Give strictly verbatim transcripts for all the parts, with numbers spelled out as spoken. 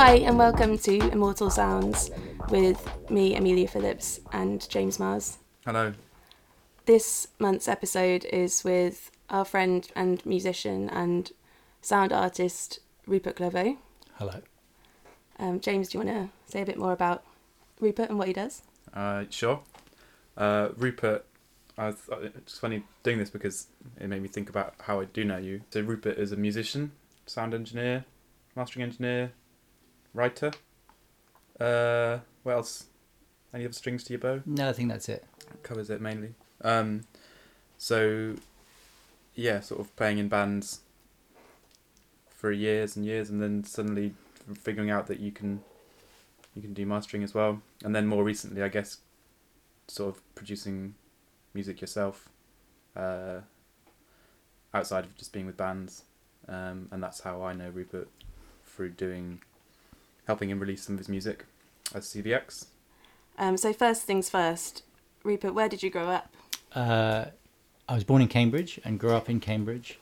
Hi and welcome to Immortal Sounds with me, Amelia Phillips, and James Mars. Hello. This month's episode is with our friend and musician and sound artist Rupert Glovo. Hello. Um, James, do you want to say a bit more about Rupert and what he does? Uh, sure. Uh, Rupert, I was, it's funny doing this because it made me think about how I do know you. So Rupert is a musician, sound engineer, mastering engineer, writer. Uh, what else? Any other strings to your bow? No, I think that's it. That covers it mainly. Um, so, yeah, sort of playing in bands for years and years, and then suddenly figuring out that you can you can do mastering as well. And then more recently, I guess, sort of producing music yourself uh, outside of just being with bands. Um, and that's how I know Rupert, through doing... helping him release some of his music as C V X. Um, so first things first, Rupert, where did you grow up? Uh, I was born in Cambridge and grew up in Cambridge.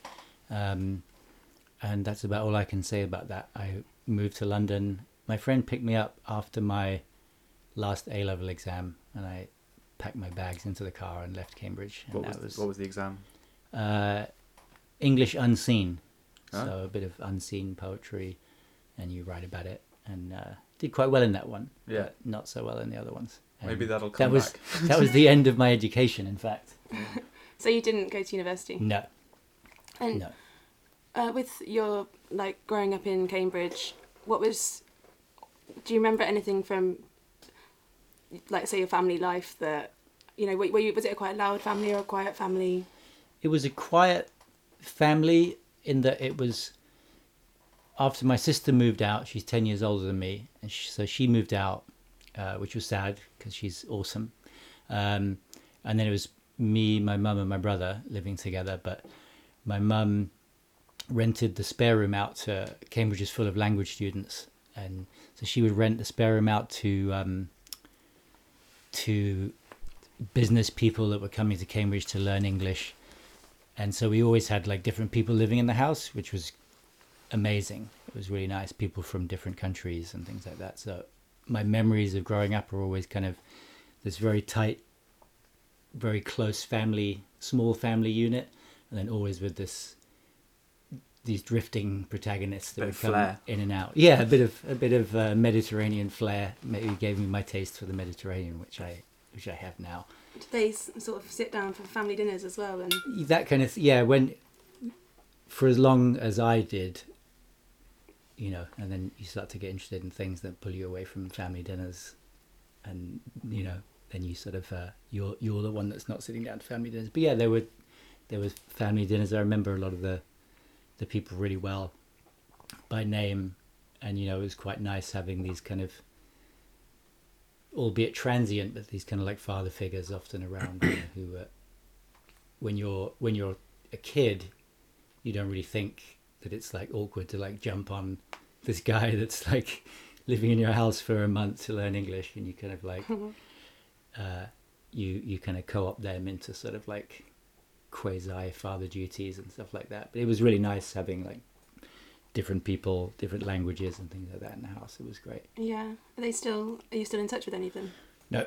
Um, and that's about all I can say about that. I moved to London. My friend picked me up after my last A-level exam and I packed my bags into the car and left Cambridge. And what, that was, was, what was the exam? Uh, English Unseen. Huh? So a bit of unseen poetry and you write about it. And uh, did quite well in that one, yeah. But not so well in the other ones. And maybe that'll come that was, back. That was the end of my education, in fact. So you didn't go to university? No. And no. Uh, with your, like, growing up in Cambridge, what was... Do you remember anything from, like, say, your family life that... You know, were, were you, was it a quite loud family or a quiet family? It was a quiet family in that it was... After my sister moved out, she's ten years older than me, and she, so she moved out, uh, which was sad because she's awesome. Um, and then it was me, my mum, and my brother living together. But my mum rented the spare room out to Cambridge is full of language students, and so she would rent the spare room out to um, to business people that were coming to Cambridge to learn English, and so we always had like different people living in the house, which was amazing. It was really nice. People from different countries and things like that. So my memories of growing up are always kind of this very tight, very close family, small family unit, and then always with this these drifting protagonists that would come flair. in and out. Yeah, a bit of a bit of uh, Mediterranean flair. Maybe gave me my taste for the Mediterranean, which I which I have now. Do they sort of sit down for family dinners as well? And that kind of yeah. When for as long as I did. You know, and then you start to get interested in things that pull you away from family dinners, and you know, then you sort of uh, you're you're the one that's not sitting down to family dinners. But yeah, there were there was family dinners. I remember a lot of the the people really well by name, and you know, it was quite nice having these kind of, albeit transient, but these kind of like father figures often around you know, who, uh, when you're when you're a kid, you don't really think that it's like awkward to like jump on this guy that's like living in your house for a month to learn English, and you kind of like uh, you you kind of co-opt them into sort of like quasi father duties and stuff like that. But it was really nice having like different people, different languages and things like that in the house. It was great. Yeah. Are they still? Are you still in touch with any of them? No,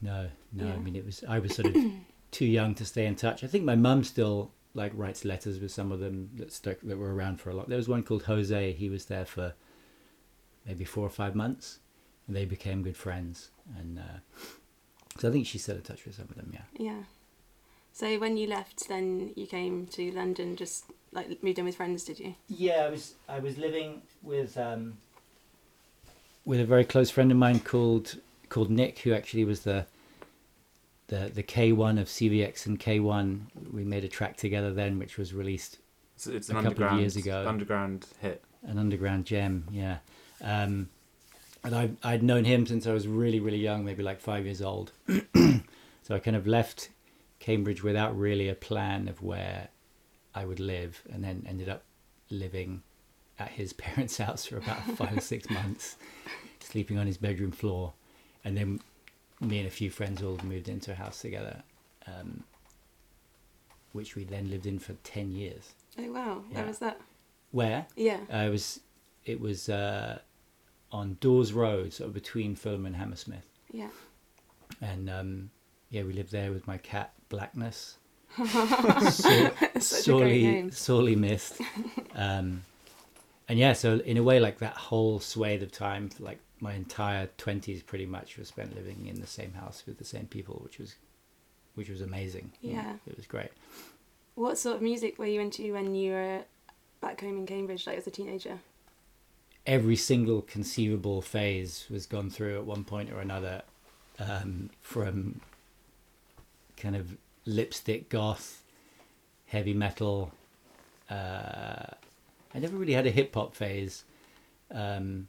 no, no. Yeah. I mean, it was I was sort of too young to stay in touch. I think my mum still. Like writes letters with some of them that stuck that were around for a lot. There was one called Jose. He was there for maybe four or five months, and they became good friends. And uh, so I think she's still in touch with some of them. Yeah. Yeah. So when you left, then you came to London, just like moved in with friends, did you? Yeah, I was I was living with um, with a very close friend of mine called called Nick, who actually was the. The the K one of C V X and K one, we made a track together then, which was released so it's a couple of years ago. Underground hit, an underground gem, yeah. Um, and I I'd known him since I was really really young, maybe like five years old. So I kind of left Cambridge without really a plan of where I would live, and then ended up living at his parents' house for about five or six months, sleeping on his bedroom floor, and then. Me and a few friends all moved into a house together, um, which we then lived in for ten years. Oh wow! Yeah. Where was that? Where? Yeah. Uh, it was. It was uh, on Doors Road, sort of between Fulham and Hammersmith. Yeah. And um, yeah, we lived there with my cat Blackness. so, sorely, sorely missed. Um, and yeah, so in a way, like that whole swathe of time, like my entire twenties, pretty much was spent living in the same house with the same people, which was, which was amazing. Yeah, yeah, it was great. What sort of music were you into when you were back home in Cambridge, like as a teenager? Every single conceivable phase was gone through at one point or another, um, from kind of lipstick goth, heavy metal. Uh, I never really had a hip hop phase. Um,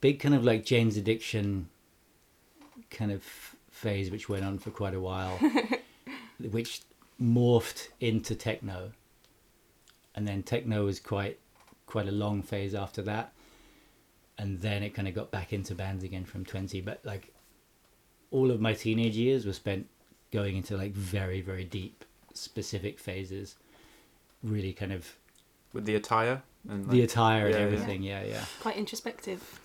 big kind of like Jane's Addiction kind of phase, which went on for quite a while, which morphed into techno. And then techno was quite quite a long phase after that. And then it kind of got back into bands again from twenty. But like all of my teenage years were spent going into like very, very deep specific phases, really kind of... With the attire? And like, the attire yeah, and everything, yeah. yeah, yeah. Quite introspective.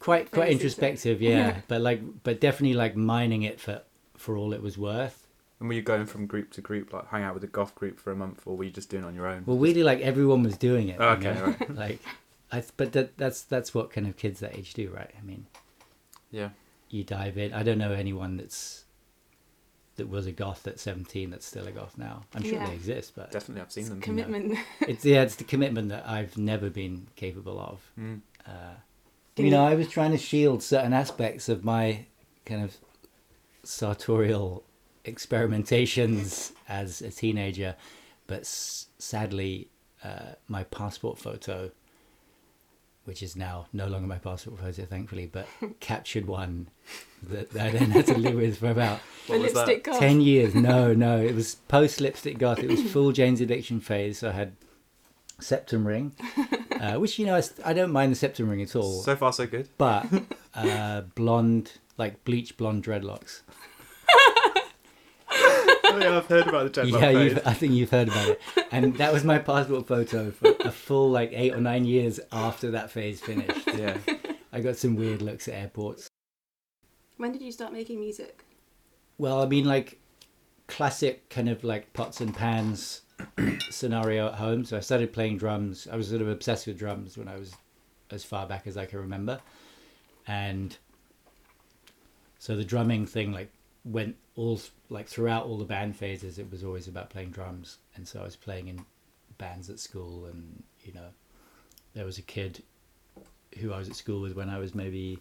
Quite quite introspective, yeah. yeah. But like, but definitely like mining it for, for all it was worth. And were you going from group to group, like hang out with a goth group for a month, or were you just doing it on your own? Well, really like everyone was doing it. Oh, okay, you know? Right. Like... I th- but that, that's that's what kind of kids that age do, right? I mean, yeah, you dive in. I don't know anyone that's that was a goth at seventeen that's still a goth now. I'm sure yeah. they exist, but definitely I've seen it's them. Commitment. Know. It's yeah, it's the commitment that I've never been capable of. Mm. Uh, you know, I was trying to shield certain aspects of my kind of sartorial experimentations as a teenager, but s- sadly, uh, my passport photo, which is now no longer my passport photo, thankfully, but captured one that I then had to live with for about lipstick goth. ten years. No, no, it was post-lipstick goth. It was full Jane's Addiction phase. So I had septum ring, uh, which, you know, I, I don't mind the septum ring at all. So far, so good. But uh, blonde, like bleach blonde dreadlocks. Oh, yeah, I've heard about the dreadlock yeah, phase. Yeah, I think you've heard about it. And that was my passport photo for a full like eight or nine years after that phase finished. Yeah, I got some weird looks at airports. When did you start making music? Well, I mean, like classic kind of like pots and pans scenario at home. So I started playing drums. I was sort of obsessed with drums when I was as far back as I can remember. And so the drumming thing like went all like throughout all the band phases. It was always about playing drums, and so I was playing in bands at school. And you know, there was a kid who I was at school with when I was maybe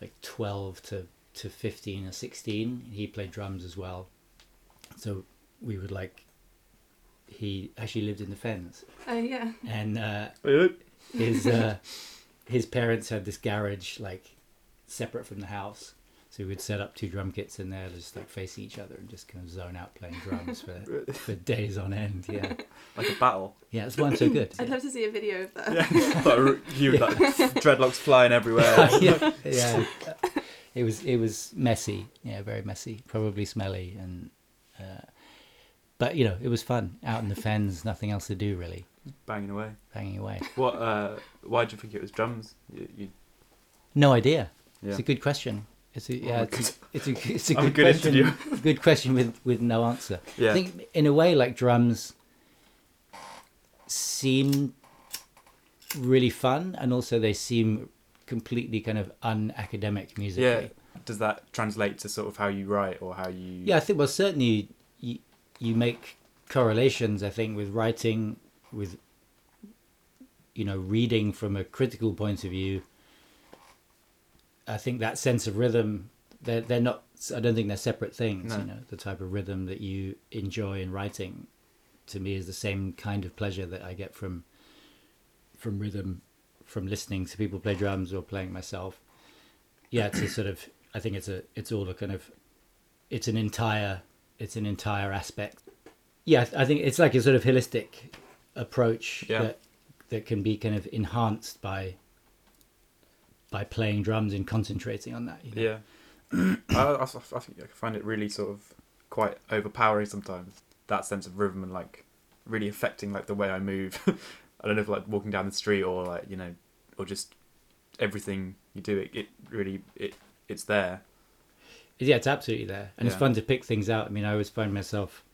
like twelve to to fifteen or sixteen. He played drums as well, so we would like... he actually lived in the Fens. Oh yeah. And uh, his uh, his parents had this garage like separate from the house. So we'd set up two drum kits in there, just like facing each other and just kind of zone out playing drums for, for days on end. Yeah, like a battle. Yeah, it's one so good. I'd yeah. love to see a video of that. Yeah, you like dreadlocks flying everywhere. yeah, yeah, it was it was messy. Yeah, very messy. Probably smelly, and uh, but you know it was fun out in the Fens. Nothing else to do really. Banging away. Banging away. What? Uh, why do you think it was drums? You, you... No idea. Yeah. It's a good question. It's a, yeah, oh it's, a, it's, a, it's a good, a good question. Interview. Good question with, with no answer. Yeah. I think in a way, like drums seem really fun, and also they seem completely kind of unacademic musically. Yeah. Does that translate to sort of how you write or how you? Yeah, I think well, certainly you you make correlations. I think with writing, with you know, reading from a critical point of view. I think that sense of rhythm, they're, they're not, I don't think they're separate things. No. You know, the type of rhythm that you enjoy in writing, to me, is the same kind of pleasure that I get from from rhythm, from listening to people play drums or playing myself. Yeah, it's a sort of, I think it's a, it's all a kind of, it's an entire, it's an entire aspect. Yeah, I think it's like a sort of holistic approach yeah. that that can be kind of enhanced by by playing drums and concentrating on that. You know? Yeah. I, I, I think I find it really sort of quite overpowering sometimes, that sense of rhythm, and like really affecting like the way I move. I don't know if like walking down the street or like, you know, or just everything you do, it, it really it it's there. Yeah, it's absolutely there, and yeah. It's fun to pick things out. I mean, I always find myself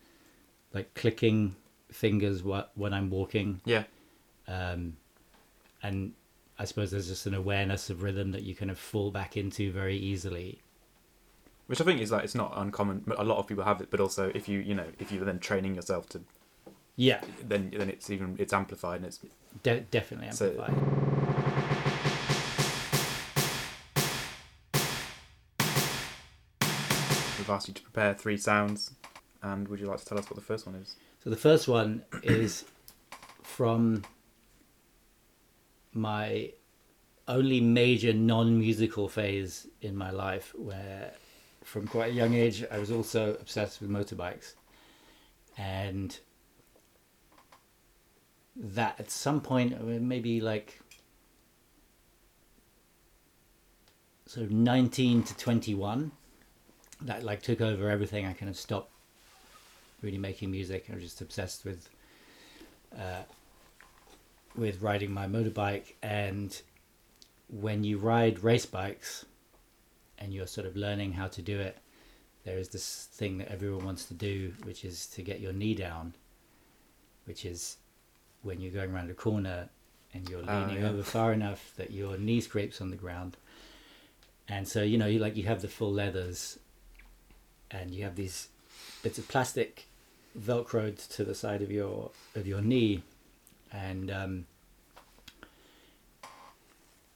like clicking fingers when I'm walking. Yeah, um, and I suppose there's just an awareness of rhythm that you kind of fall back into very easily. Which I think is like, it's not uncommon. A lot of people have it, but also if you, you know, if you're then training yourself to, yeah, then then it's even it's amplified and it's De- definitely amplified. So, asked you to prepare three sounds, and would you like to tell us what the first one is? So the first one is from my only major non-musical phase in my life, where from quite a young age I was also obsessed with motorbikes, and that at some point, maybe like sort of nineteen to twenty-one, that like took over everything. I kind of stopped really making music. I was just obsessed with uh, with riding my motorbike. And when you ride race bikes and you're sort of learning how to do it, there is this thing that everyone wants to do, which is to get your knee down, which is when you're going around a corner and you're leaning uh, yeah. over far enough that your knee scrapes on the ground. And so, you know, you like you have the full leathers, and you have these bits of plastic velcroed to the side of your of your knee. And um,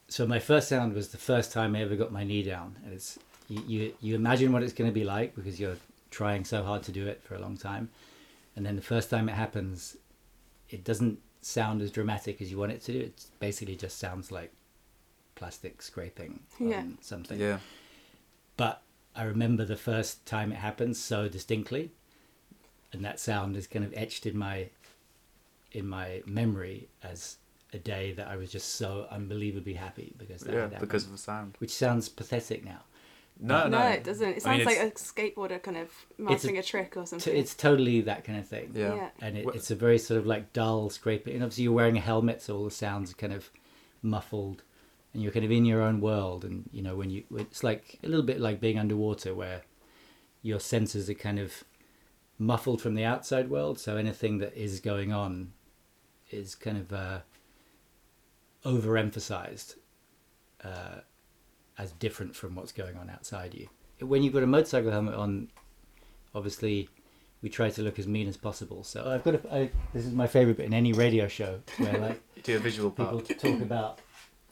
so my first sound was the first time I ever got my knee down. And it's you, you, you imagine what it's going to be like because you're trying so hard to do it for a long time. And then the first time it happens, it doesn't sound as dramatic as you want it to do. It basically just sounds like plastic scraping on yeah. something. Yeah. But I remember the first time it happened so distinctly, and that sound is kind of etched in my in my memory as a day that I was just so unbelievably happy because that yeah, happened, because of the sound, which sounds pathetic now. No, no, no, it doesn't. It sounds I mean, like a skateboarder kind of mastering a, a trick or something. T- it's totally that kind of thing. Yeah, yeah. And it, it's a very sort of like dull scraping. And obviously you're wearing a helmet, so all the sounds are kind of muffled. And you're kind of in your own world, and you know when you it's like a little bit like being underwater, where your senses are kind of muffled from the outside world. So anything that is going on is kind of uh, overemphasized uh, as different from what's going on outside you. When you've got a motorcycle helmet on, obviously we try to look as mean as possible. So I've got a, I, this is my favorite bit in any radio show where like you do a visual part. People talk about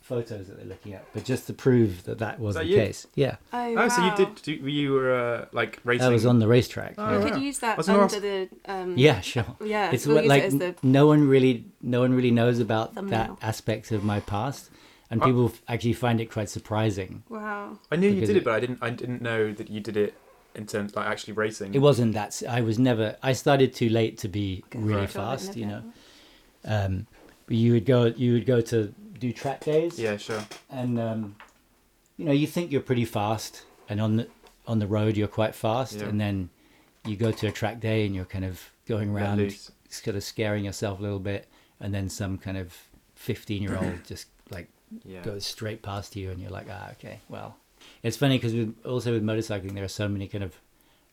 photos that they're looking at, but just to prove that that was that the you? case. Yeah. Oh, wow. Oh, so you did, you, you were uh, like racing? I was on the racetrack. Oh, yeah. You could use that under ask... the... Um... Yeah, sure. Yeah, it's we'll like it the... no one really no one really knows about thumbnail. That aspect of my past, and oh. people actually find it quite surprising. Wow. I knew you did it, it, but I didn't I didn't know that you did it in terms of like actually racing. It wasn't that, I was never, I started too late to be really fast, you know. Um, but you would go, you would go to do track days, yeah, sure, and um you know you think you're pretty fast, and on the on the road you're quite fast, yeah. and then you go to a track day and you're kind of going around sort of scaring yourself a little bit, and then some kind of fifteen year old just like yeah. goes straight past you, and you're like, ah, okay, well, it's funny because with, also with motorcycling there are so many kind of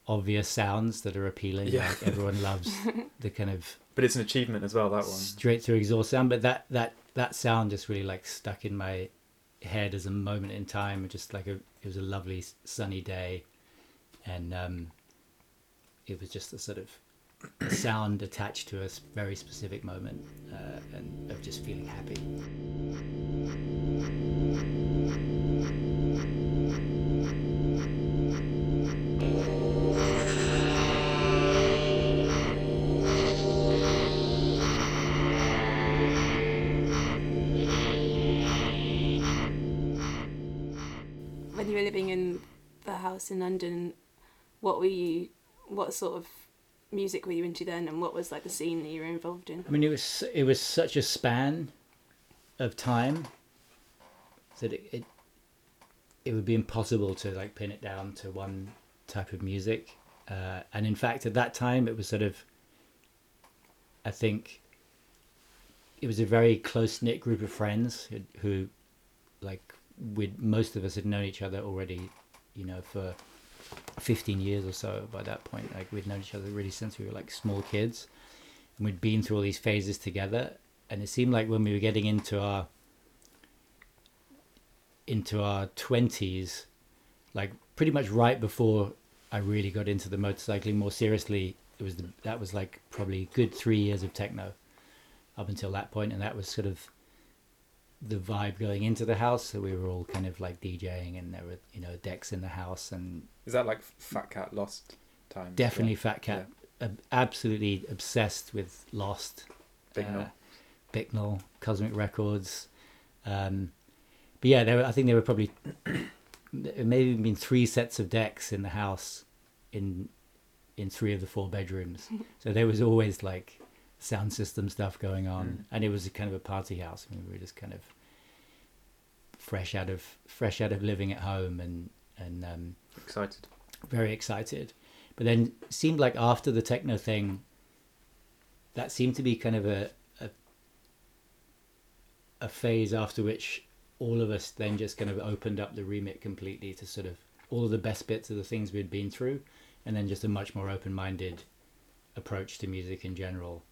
obvious sounds that are appealing, yeah, like everyone loves the kind of, but it's an achievement as well, that one straight through exhaust sound, but that that that sound just really like stuck in my head as a moment in time. Just like a, it was a lovely sunny day, and um, it was just a sort of sound attached to a very specific moment, uh, and of just feeling happy. Living in the house in London, what were you what sort of music were you into then, and what was like the scene that you were involved in? I mean, it was it was such a span of time that it it, it would be impossible to like pin it down to one type of music, uh, and in fact at that time it was sort of, I think it was a very close-knit group of friends who, who like we'd, most of us had known each other already, you know, for fifteen years or so by that point. Like we'd known each other really since we were like small kids, and we'd been through all these phases together. And it seemed like when we were getting into our into our twenties, like pretty much right before I really got into the motorcycling more seriously, it was the, that was like probably a good three years of techno up until that point, and that was sort of the vibe going into the house. So we were all kind of like DJing, and there were, you know, decks in the house. And is that like Fat Cat, Lost time? Definitely, yeah. Fat Cat, yeah. ab- absolutely obsessed with Lost, Bicknell, uh, Bicknell Cosmic Records. Um, but yeah, there were, I think there were probably it maybe been three sets of decks in the house in in three of the four bedrooms. So there was always like sound system stuff going on, mm. and it was a kind of a party house. I mean, we were just kind of fresh out of fresh out of living at home, and and um, excited, very excited. But then it seemed like after the techno thing, that seemed to be kind of a a, a phase after which all of us then just kind of opened up the remit completely to sort of all of the best bits of the things we'd been through, and then just a much more open-minded approach to music in general,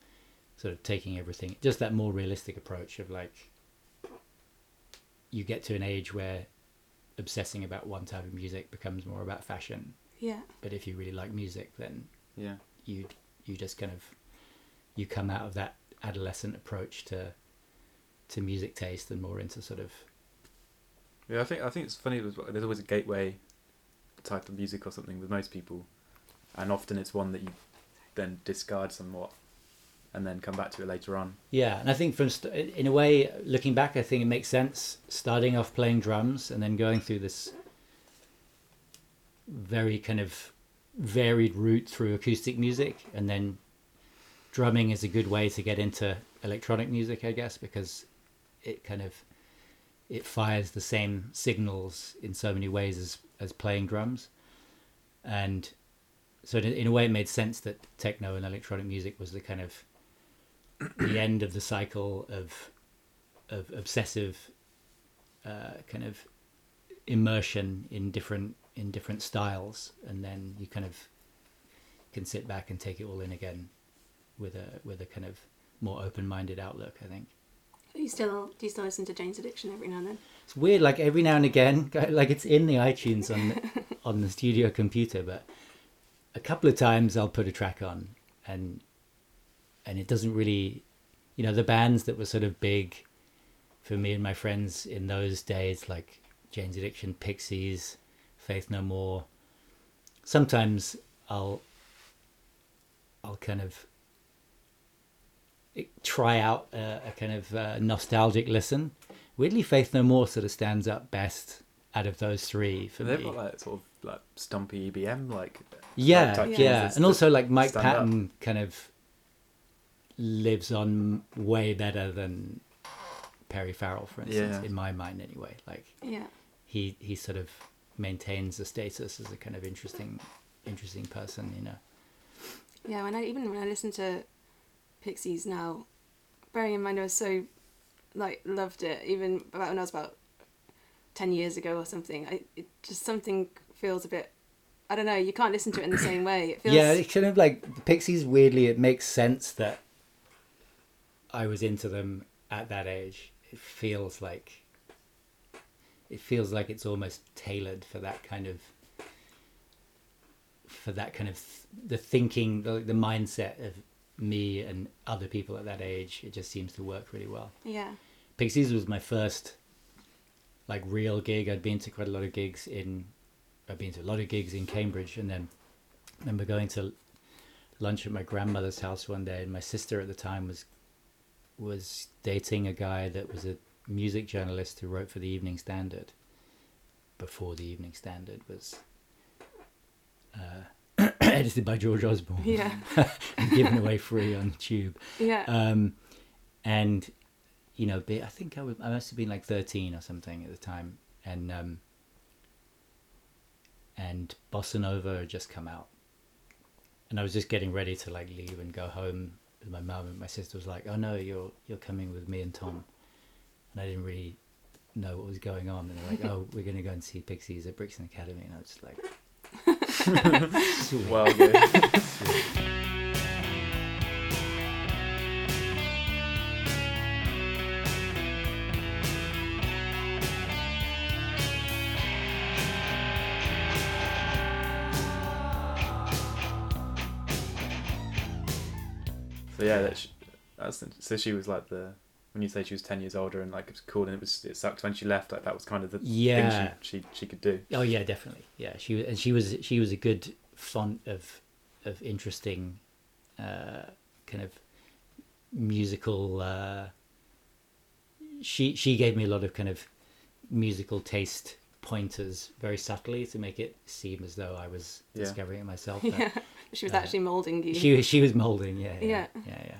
sort of taking everything, just that more realistic approach of like, you get to an age where obsessing about one type of music becomes more about fashion. Yeah. But if you really like music, then yeah, you you just kind of, you come out of that adolescent approach to to music taste and more into sort of. Yeah, I think I think it's funny. There's always a gateway type of music or something with most people, and often it's one that you then discard somewhat and then come back to it later on. Yeah, and I think from st- in a way, looking back, I think it makes sense starting off playing drums and then going through this very kind of varied route through acoustic music, and then drumming is a good way to get into electronic music, I guess, because it kind of it fires the same signals in so many ways as, as playing drums. And so in, in a way it made sense that techno and electronic music was the kind of the end of the cycle of of obsessive uh, kind of immersion in different in different styles, and then you kind of can sit back and take it all in again with a with a kind of more open-minded outlook, I think. So you still do you still listen to Jane's Addiction every now and then? It's weird, like every now and again, like it's in the iTunes on the, on the studio computer, but a couple of times I'll put a track on, and and it doesn't really, you know, the bands that were sort of big for me and my friends in those days, like Jane's Addiction, Pixies, Faith No More. Sometimes I'll I'll kind of try out a, a kind of uh, nostalgic listen. Weirdly, Faith No More sort of stands up best out of those three for me. They've got like sort of like stumpy E B M like. Yeah, yeah, and also like Mike Patton up. Kind of lives on way better than Perry Farrell, for instance, yeah. in my mind anyway. Like, yeah, he he sort of maintains the status as a kind of interesting, interesting person, you know. Yeah, and I even when I listen to Pixies now, bearing in mind I was so like loved it even about when I was about ten years ago or something. I it just something feels a bit. I don't know, you can't listen to it in the same way. It feels... Yeah, it's kind of like the Pixies, weirdly, it makes sense that I was into them at that age. It feels like it feels like it's almost tailored for that kind of for that kind of the thinking, the, the mindset of me and other people at that age. It just seems to work really well. Yeah. Pixies was my first like real gig. I'd been to quite a lot of gigs in I've been to a lot of gigs in Cambridge, and then I remember going to lunch at my grandmother's house one day, and my sister at the time was was dating a guy that was a music journalist who wrote for the Evening Standard before the Evening Standard was uh, edited by George Osborne, yeah. and given away free on Tube. Yeah. Um, and, you know, I think I, was, I must have been like thirteen or something at the time, and... Um, and Bossa Nova had just come out, and I was just getting ready to like leave and go home with my mum, and my sister was like, oh no, you're you're coming with me and Tom. And I didn't really know what was going on, and they're like, "Oh, we're going to go and see Pixies at Brixton Academy," and I was just like, Sweet." "Well, good." Sweet. So yeah, that's that's so she was like the. When you say she was ten years older and like it was cool and it was it sucked when she left, like that was kind of the yeah. thing she, she she could do. Oh yeah, definitely. Yeah, she and she was she was a good font of of interesting uh, kind of musical. Uh, she she gave me a lot of kind of musical taste pointers very subtly to make it seem as though I was yeah. discovering it myself. But, yeah, she was uh, actually moulding you. She she was moulding. Yeah. Yeah. Yeah. yeah, yeah.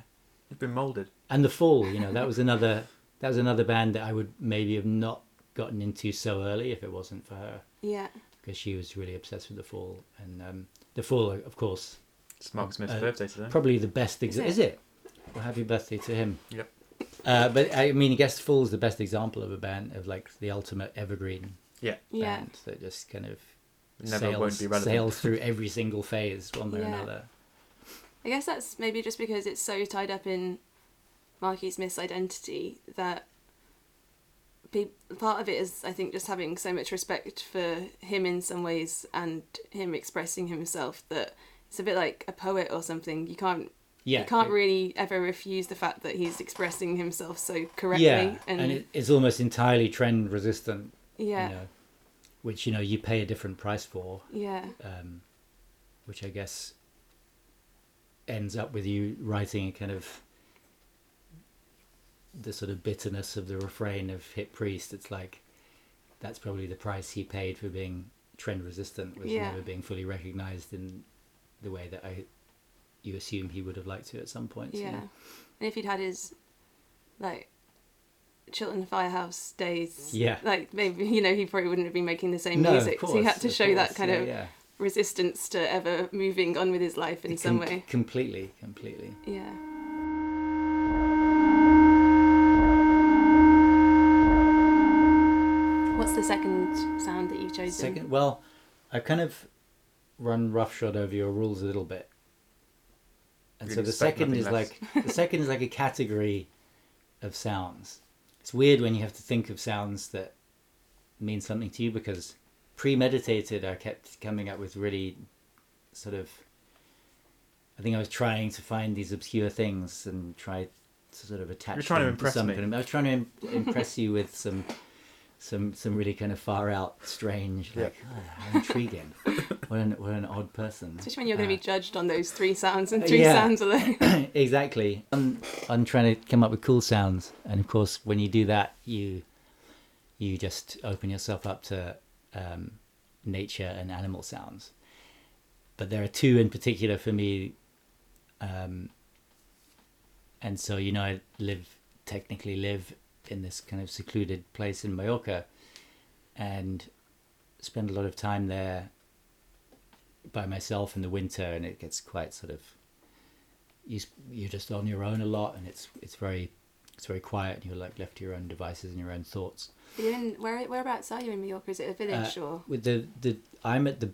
You've been moulded. And The Fall, you know, that was another that was another band that I would maybe have not gotten into so early if it wasn't for her. Yeah. Because she was really obsessed with The Fall, and um, The Fall, of course. It's Mark Smith's uh, birthday today. Probably the best. Exa- is, it? is it? Well, happy birthday to him. Yep. Uh, but I mean, I guess The Fall is the best example of a band of like the ultimate evergreen. Yeah. Band yeah. that just kind of never sails, won't be relevant. Sails through every single phase, one way yeah. or another. I guess that's maybe just because it's so tied up in Marky Smith's identity that pe- part of it is, I think, just having so much respect for him in some ways and him expressing himself that it's a bit like a poet or something. You can't yeah, you can't it, really ever refuse the fact that he's expressing himself so correctly. Yeah, and, and it, it's almost entirely trend resistant, yeah. you know, which, you know, you pay a different price for, yeah. um, which I guess ends up with you writing a kind of the sort of bitterness of the refrain of Hit Priest. It's like that's probably the price he paid for being trend resistant, was yeah. never being fully recognised in the way that I you assume he would have liked to at some point. Yeah, you know? And if he'd had his like Chiltern Firehouse days, yeah, like maybe you know he probably wouldn't have been making the same no, music. Of course, so he had to show course, that kind yeah, of yeah. resistance to ever moving on with his life in it some com- way. Completely, completely. Yeah. What's the second sound that you've chosen? Second, well, I've kind of run roughshod over your rules a little bit, and so the second is less. like the second is like a category of sounds. It's weird when you have to think of sounds that mean something to you, because premeditated I kept coming up with really sort of. I think I was trying to find these obscure things and try to sort of attach. You're trying them to impress to something. Me. I was trying to im- impress you with some. Some some really kind of far out, strange, like yeah. oh, how intriguing. what an what an odd person. Especially when you're uh, going to be judged on those three sounds and three yeah. sounds alone. Exactly. I'm I'm trying to come up with cool sounds, and of course, when you do that, you you just open yourself up to um, nature and animal sounds. But there are two in particular for me, um, and so you know I live technically live. in this kind of secluded place in Mallorca and spend a lot of time there by myself in the winter, and it gets quite sort of you you're just on your own a lot, and it's it's very it's very quiet, and you're like left to your own devices and your own thoughts. You're in where whereabouts are you in Mallorca? Is it a village uh, or with the, the I'm at the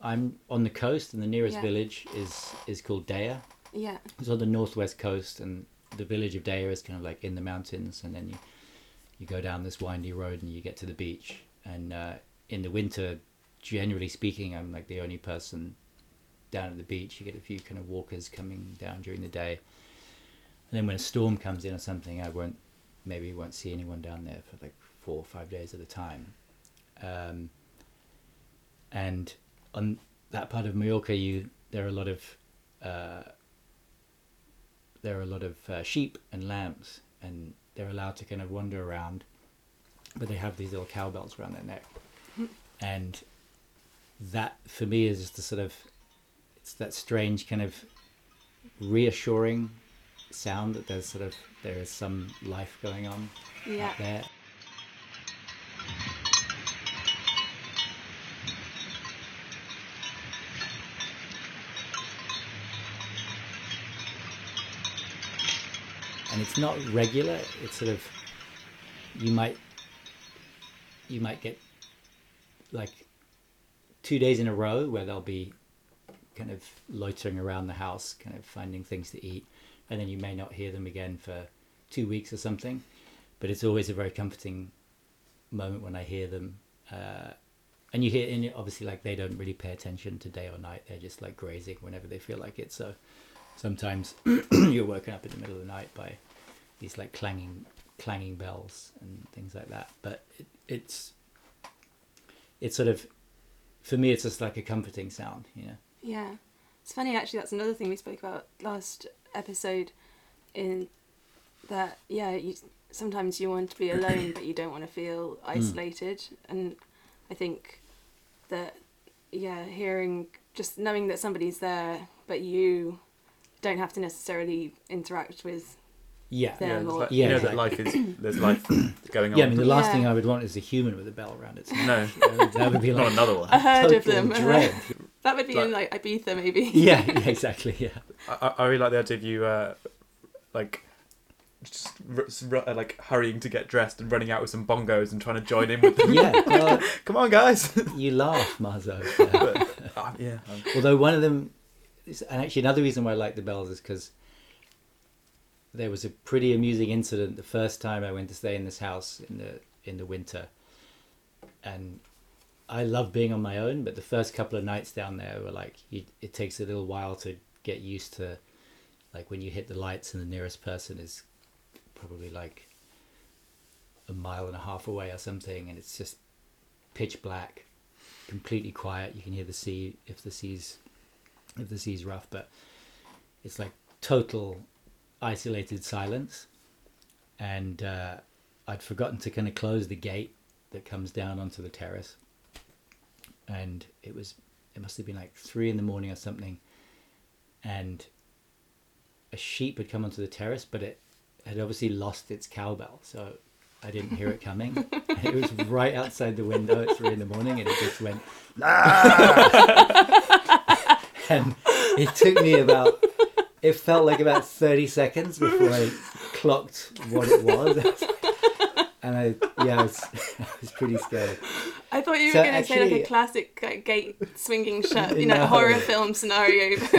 I'm on the coast, and the nearest yeah. village is is called Deia. Yeah. It's on the northwest coast, and the village of Deia is kind of like in the mountains, and then you you go down this windy road and you get to the beach. And uh, in the winter, generally speaking, I'm like the only person down at the beach. You get a few kind of walkers coming down during the day, and then when a storm comes in or something, I won't maybe won't see anyone down there for like four or five days at a time. Um, and on that part of Mallorca, you there are a lot of uh, there are a lot of uh, sheep and lambs, and they're allowed to kind of wander around, but they have these little cowbells around their neck. And that for me is just the sort of, it's that strange kind of reassuring sound that there's sort of, there is some life going on yeah. out there. And it's not regular, it's sort of, you might you might get like two days in a row where they'll be kind of loitering around the house, kind of finding things to eat, and then you may not hear them again for two weeks or something. But it's always a very comforting moment when I hear them. Uh, and you hear, and obviously, like, they don't really pay attention to day or night. They're just like grazing whenever they feel like it. So sometimes you're woken up in the middle of the night by these like clanging, clanging bells and things like that. But it, it's, it's sort of, for me, it's just like a comforting sound, you know? Yeah. It's funny, actually, that's another thing we spoke about last episode, in that, yeah, you, sometimes you want to be alone, but you don't want to feel isolated. Mm. And I think that, yeah, hearing, just knowing that somebody's there, but you don't have to necessarily interact with yeah. them. Yeah, or, like, yeah, you know, that life is, there's life going on. Yeah, I mean, the last yeah. thing I would want is a human with a bell around its neck. No. You know, that would be like... Not another one. A herd of them. Dread. That would be like, in, like, Ibiza, maybe. Yeah, yeah, exactly, yeah. I, I really like the idea of you, uh, like, just r- like hurrying to get dressed and running out with some bongos and trying to join in with them. Yeah. Well, come on, guys. You laugh, Marzo. Yeah. But, uh, yeah. Um, although one of them... Is, and actually another reason why I like the bells is because there was a pretty amusing incident the first time I went to stay in this house in the in the winter. And... I love being on my own, but the first couple of nights down there were like, you, it takes a little while to get used to, like, when you hit the lights and the nearest person is probably like a mile and a half away or something, and it's just pitch black, completely quiet. You can hear the sea if the sea's if the sea's rough, but it's like total isolated silence. And uh, I'd forgotten to kind of close the gate that comes down onto the terrace. And it was, it must have been like three in the morning or something. And a sheep had come onto the terrace, but it had obviously lost its cowbell. So I didn't hear it coming. And it was right outside the window at three in the morning, and it just went, ah! And it took me about, it felt like about thirty seconds before I clocked what it was. And I, yeah, I was, I was pretty scared. I thought you were so going to say like a classic like, gate swinging shut, you know, no. horror film scenario. It's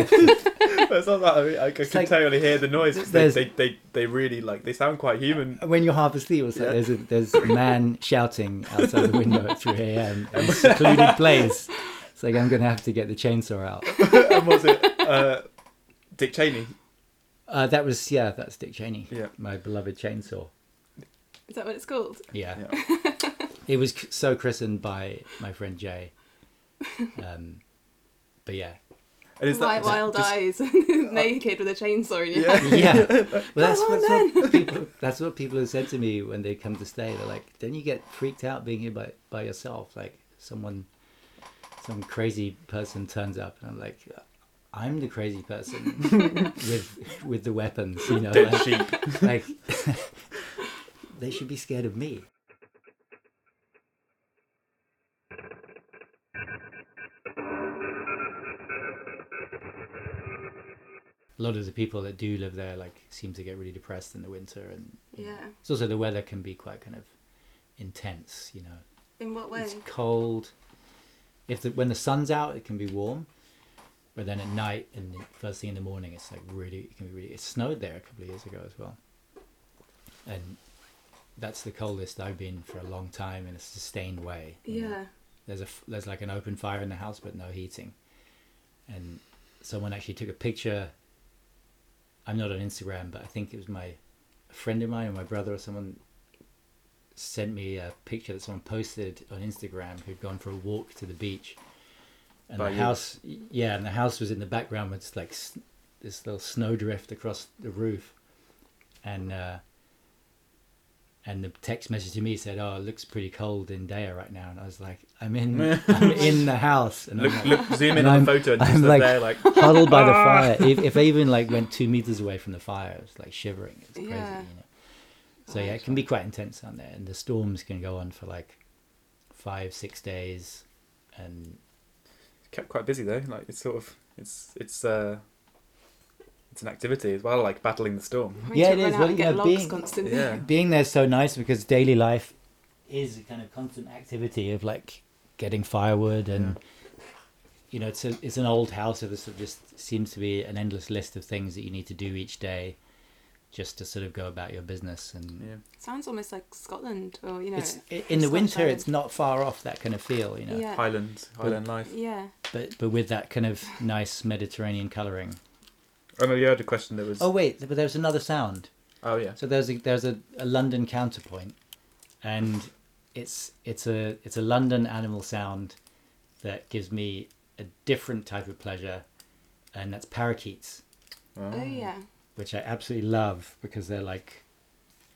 not that. I, mean, I, I can like, totally hear the noise. They, they, they, they really like, they sound quite human. When you're half asleep, it's like yeah. there's, a, there's a man shouting outside the window at three a.m. in a secluded place. It's like, I'm going to have to get the chainsaw out. And what was it? Uh, Dick Cheney? Uh, that was, yeah, that's Dick Cheney. Yeah. My beloved chainsaw. Is that what it's called? Yeah. yeah. It was so christened by my friend Jay. Um, but yeah. And is that, White is wild that eyes, just, naked with a chainsaw in your yeah. hand. Yeah. Well, that's, on, that's, what people, that's what people have said to me when they come to stay. They're like, don't you get freaked out being here by, by yourself? Like someone, some crazy person turns up, and I'm like... I'm the crazy person with with the weapons, you know? Dead sheep. Like... like they should be scared of me. A lot of the people that do live there like seem to get really depressed in the winter, and yeah. know, it's also the weather can be quite kind of intense, you know. In what way? It's cold. If the, when the sun's out, it can be warm, but then at night and the first thing in the morning, it's like really it can be really. It snowed there a couple of years ago as well, and. That's the coldest I've been for a long time in a sustained way. Yeah. Know? There's a there's like an open fire in the house, but no heating. And someone actually took a picture. I'm not on Instagram, but I think it was my a friend of mine or my brother or someone sent me a picture that someone posted on Instagram who'd gone for a walk to the beach. And By the you? house, yeah, and the house was in the background with like s- this little snow drift across the roof, and. uh And the text message to me said, "Oh, it looks pretty cold in Deia right now." And I was like, "I'm in, I'm in the house." And look, I'm like, look, zoom in on the photo and just like, there, like huddled by the fire. If, if I even like went two meters away from the fire, it's like shivering. It's crazy, yeah. you know. So yeah, it can be quite intense down there, and the storms can go on for like five, six days, and it's kept quite busy though. Like it's sort of, it's it's. uh It's an activity as well, like battling the storm. Yeah, it is. Well, you know, being, yeah. being there is so nice because daily life is a kind of constant activity of like getting firewood and, yeah. you know, it's a, it's an old house, so there sort of just seems to be an endless list of things that you need to do each day just to sort of go about your business. And yeah. it sounds almost like Scotland, or, you know, it's, in Scotland the winter Island. It's not far off that kind of feel, you know. Yeah. Highland, Highland but, life. Yeah. But but with that kind of nice Mediterranean colouring. Oh no, you had a question that was... Oh wait, but there's another sound. Oh yeah. So there's a, there's a, a London counterpoint, and it's it's a it's a London animal sound that gives me a different type of pleasure, and that's parakeets. Oh, oh yeah. Which I absolutely love, because they're like,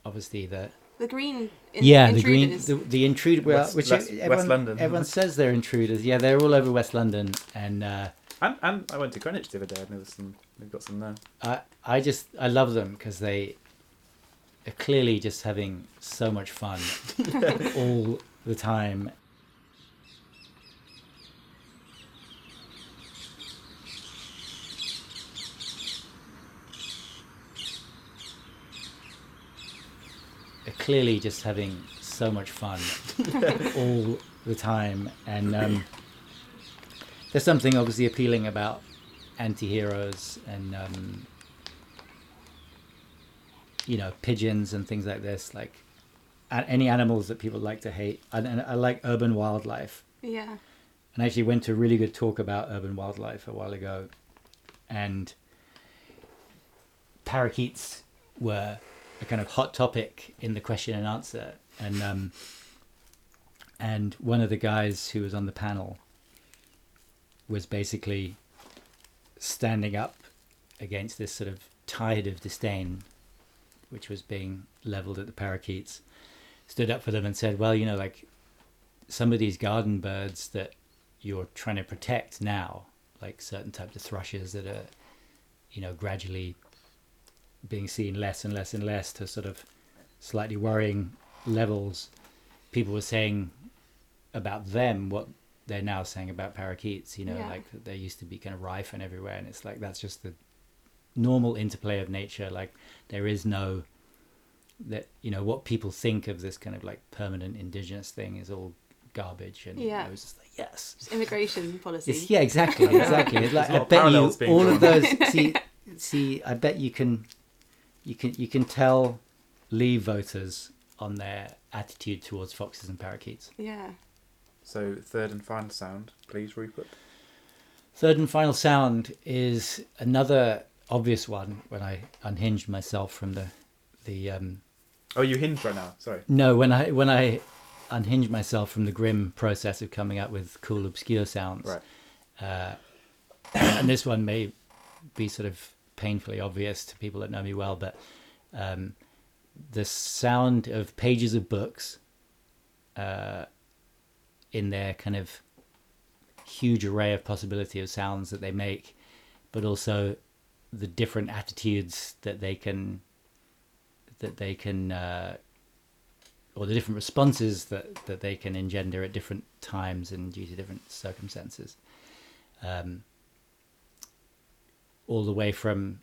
obviously the the green. In- yeah, intruders. the green, the, the intruder. Well, West, which West, everyone, West London. Everyone says they're intruders. Yeah, they're all over West London, and. Uh, And, and I went to Greenwich the other day, and there was some. They've got some there. I I just I love them because they are clearly just having so much fun all the time. They're clearly just having so much fun all the time, and. Um, There's something obviously appealing about anti-heroes and, um, you know, pigeons and things like this, like any animals that people like to hate. And, and I like urban wildlife. Yeah. And I actually went to a really good talk about urban wildlife a while ago, and parakeets were a kind of hot topic in the question and answer. And, um, and one of the guys who was on the panel was basically standing up against this sort of tide of disdain which was being leveled at the parakeets, stood up for them and said, well, you know, like some of these garden birds that you're trying to protect now, like certain types of thrushes that are, you know, gradually being seen less and less and less to sort of slightly worrying levels, people were saying about them what they're now saying about parakeets, you know, yeah. like they used to be kind of rife and everywhere, and it's like that's just the normal interplay of nature. Like there is no, that, you know, what people think of this kind of like permanent indigenous thing is all garbage, and yeah. you know, it was just like, yes, it's immigration policy. It's, yeah, exactly, exactly. It's like, I bet you all of those. see, see, I bet you can, you can, you can tell Leave voters on their attitude towards foxes and parakeets. Yeah. So third and final sound, please, Rupert. Third and final sound is another obvious one when I unhinged myself from the... the um... Oh, you hinged right now, sorry. No, when I when I unhinged myself from the grim process of coming up with cool, obscure sounds. Right. Uh, and this one may be sort of painfully obvious to people that know me well, but um, the sound of pages of books... Uh, in their kind of huge array of possibility of sounds that they make, but also the different attitudes that they can, that they can, uh, or the different responses that, that they can engender at different times and due to different circumstances. Um, all the way from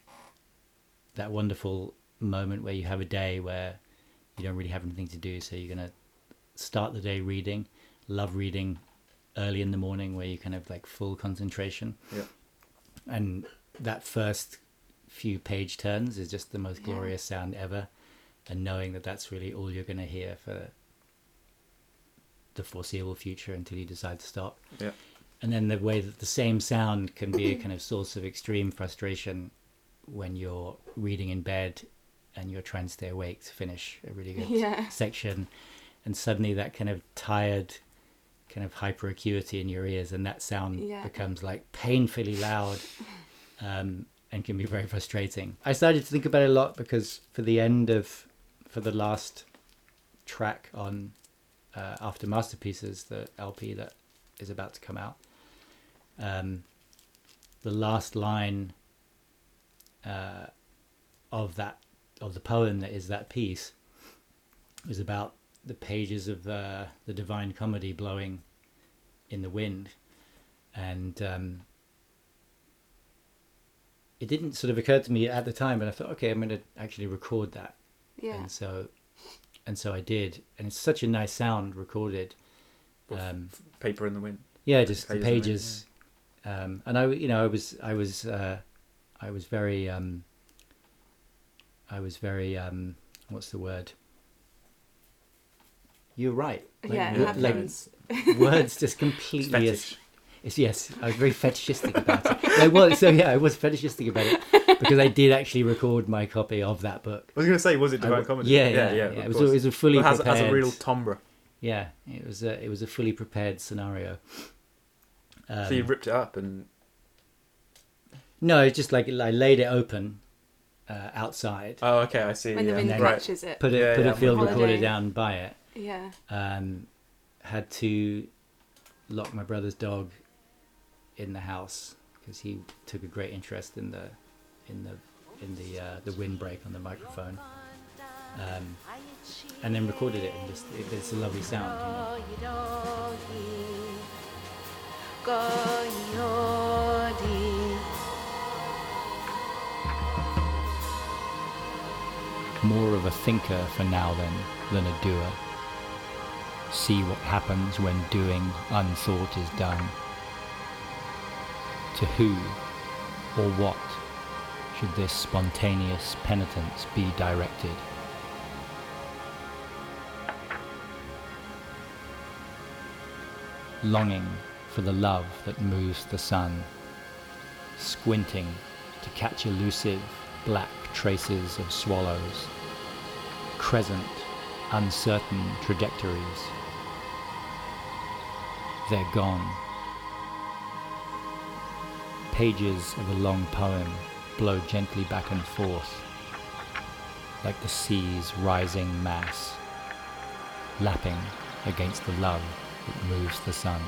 that wonderful moment where you have a day where you don't really have anything to do, so you're going to start the day reading. Love reading early in the morning where you kind of like full concentration. Yeah. And that first few page turns is just the most yeah. glorious sound ever. And knowing that that's really all you're going to hear for the foreseeable future until you decide to stop. Yeah. And then the way that the same sound can be a kind of source of extreme frustration when you're reading in bed and you're trying to stay awake to finish a really good yeah. section. And suddenly that kind of tired... kind of hyperacuity in your ears, and that sound yeah. becomes like painfully loud um, and can be very frustrating. I started to think about it a lot because for the end of, for the last track on uh, After Masterpieces, the L P that is about to come out, um, the last line uh, of that, of the poem that is that piece, is about the pages of uh, the Divine Comedy blowing in the wind. And um, it didn't sort of occur to me at the time, but I thought, okay, I'm going to actually record that. Yeah. And so and so I did, and it's such a nice sound recorded. Um, paper in the wind. Yeah, just pages the pages. The wind, yeah. Um, and I, you know, I was, I was, uh, I was very, um, I was very, um, what's the word? You're right. Like, yeah, it happens. Like, words just completely. It's It's, yes, I was very fetishistic about it. Like, well, so yeah, I was fetishistic about it because I did actually record my copy of that book. I was going to say, was it Divine I, Comedy? Yeah, yeah, yeah. yeah, yeah. It, was, it was a fully prepared. It has a real timbre. Yeah, it was a it was a fully prepared scenario. Um, so you ripped it up and. No, it's just like I laid it open, uh, outside. Oh, okay, I see. When yeah. the wind catches it, put a yeah, put yeah, a field recorder down by it. Yeah. Um, had to lock my brother's dog in the house because he took a great interest in the in the in the uh, the windbreak on the microphone, um, and then recorded it, and just it, it's a lovely sound, you know. More of a thinker for now then than a doer. See what happens when doing unthought is done. To who or what should this spontaneous penitence be directed? Longing for the love that moves the sun, squinting to catch elusive black traces of swallows, crescent uncertain trajectories. They're gone. Pages of a long poem blow gently back and forth, like the sea's rising mass, lapping against the love that moves the sun.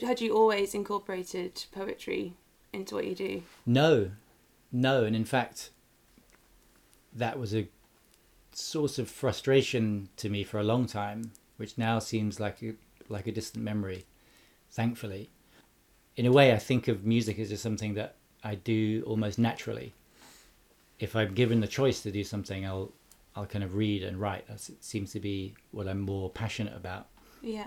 Had you always incorporated poetry into what you do? No, no. And in fact, that was a source of frustration to me for a long time, which now seems like a, like a distant memory, thankfully. In a way, I think of music as just something that I do almost naturally. If I'm given the choice to do something, I'll, I'll kind of read and write. That seems to be what I'm more passionate about. Yeah.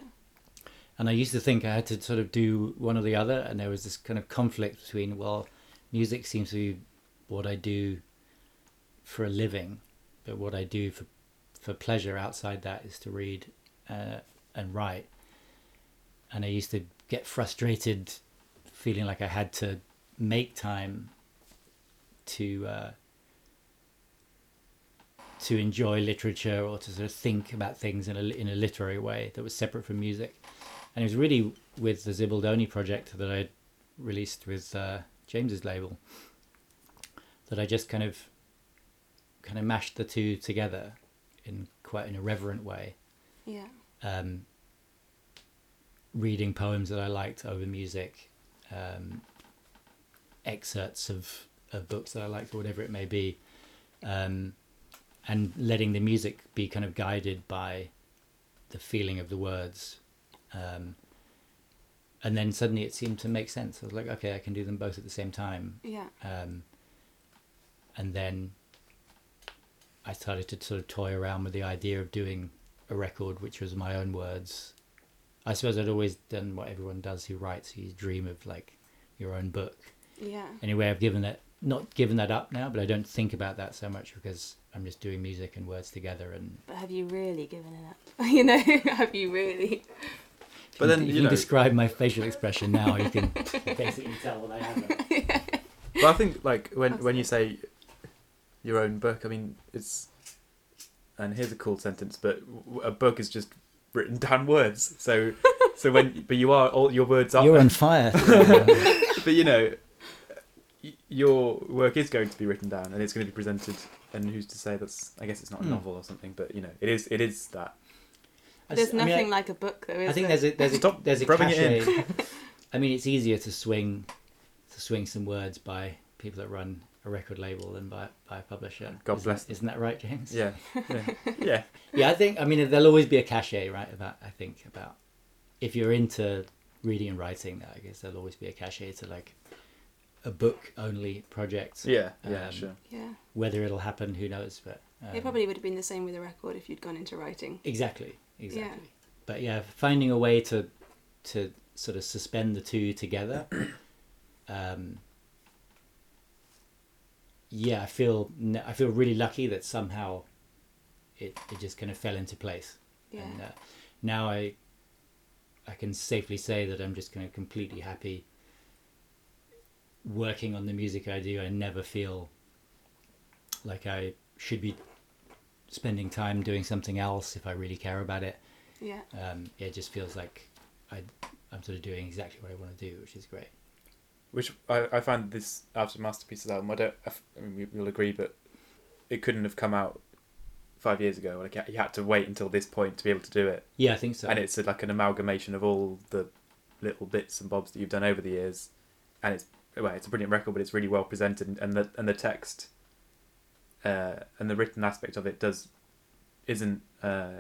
And I used to think I had to sort of do one or the other, and there was this kind of conflict between, well, music seems to be what I do for a living, but what I do for for pleasure outside that is to read uh, and write. And I used to get frustrated, feeling like I had to make time to uh, to enjoy literature or to sort of think about things in a in a literary way that was separate from music. And it was really with the Zibaldoni project that I released with uh, James's label that I just kind of kind of mashed the two together in quite an irreverent way. Yeah. Um, reading poems that I liked over music, um, excerpts of, of books that I liked or whatever it may be, um, and letting the music be kind of guided by the feeling of the words. Um, and then suddenly it seemed to make sense. I was like, okay, I can do them both at the same time. Yeah. Um, and then I started to sort of toy around with the idea of doing a record, which was my own words. I suppose I'd always done what everyone does who writes. You dream of like your own book. Yeah. Anyway, I've given that, not given that up now, but I don't think about that so much because I'm just doing music and words together. And but have you really given it up? You know, have you really? But then, you, you know, describe my facial expression now, you can basically tell what I haven't. Yeah. But I think, like, when Absolutely. when you say your own book, I mean, it's, and here's a cool sentence, but a book is just written down words. So So when, but you are, all your words are. You're on fire. But you know, your work is going to be written down and it's going to be presented. And who's to say that's? I guess it's not a novel or something, but you know, it is. It is that. There's I, nothing I mean, like a book, though. Is I think there? there's a there's a Stop there's a cachet. I mean, it's easier to swing, to swing some words by people that run a record label than by by a publisher. God isn't, bless. Isn't that right, James? Yeah. Yeah. Yeah. Yeah. I think. I mean, there'll always be a cachet, right? About I think about if you're into reading and writing, I guess there'll always be a cachet to like a book only project. Yeah. Yeah. Um, sure. Yeah. Whether it'll happen, who knows? But um, it probably would have been the same with a record if you'd gone into writing. Exactly. Exactly. Yeah. But yeah, finding a way to to sort of suspend the two together. Um, yeah, I feel I feel really lucky that somehow it, it just kind of fell into place. Yeah. And uh, now I I can safely say that I'm just kind of completely happy working on the music I do. I never feel like I should be spending time doing something else if I really care about it. Yeah. Um, it just feels like I, I'm sort of doing exactly what I want to do, which is great. Which I, I find this Absolute Masterpieces album, I don't, I mean, we'll agree, but it couldn't have come out five years ago. Like you had to wait until this point to be able to do it. Yeah, I think so. And it's like an amalgamation of all the little bits and bobs that you've done over the years. And it's, well, it's a brilliant record, but it's really well presented. And the, and the text... Uh, and the written aspect of it does, isn't uh,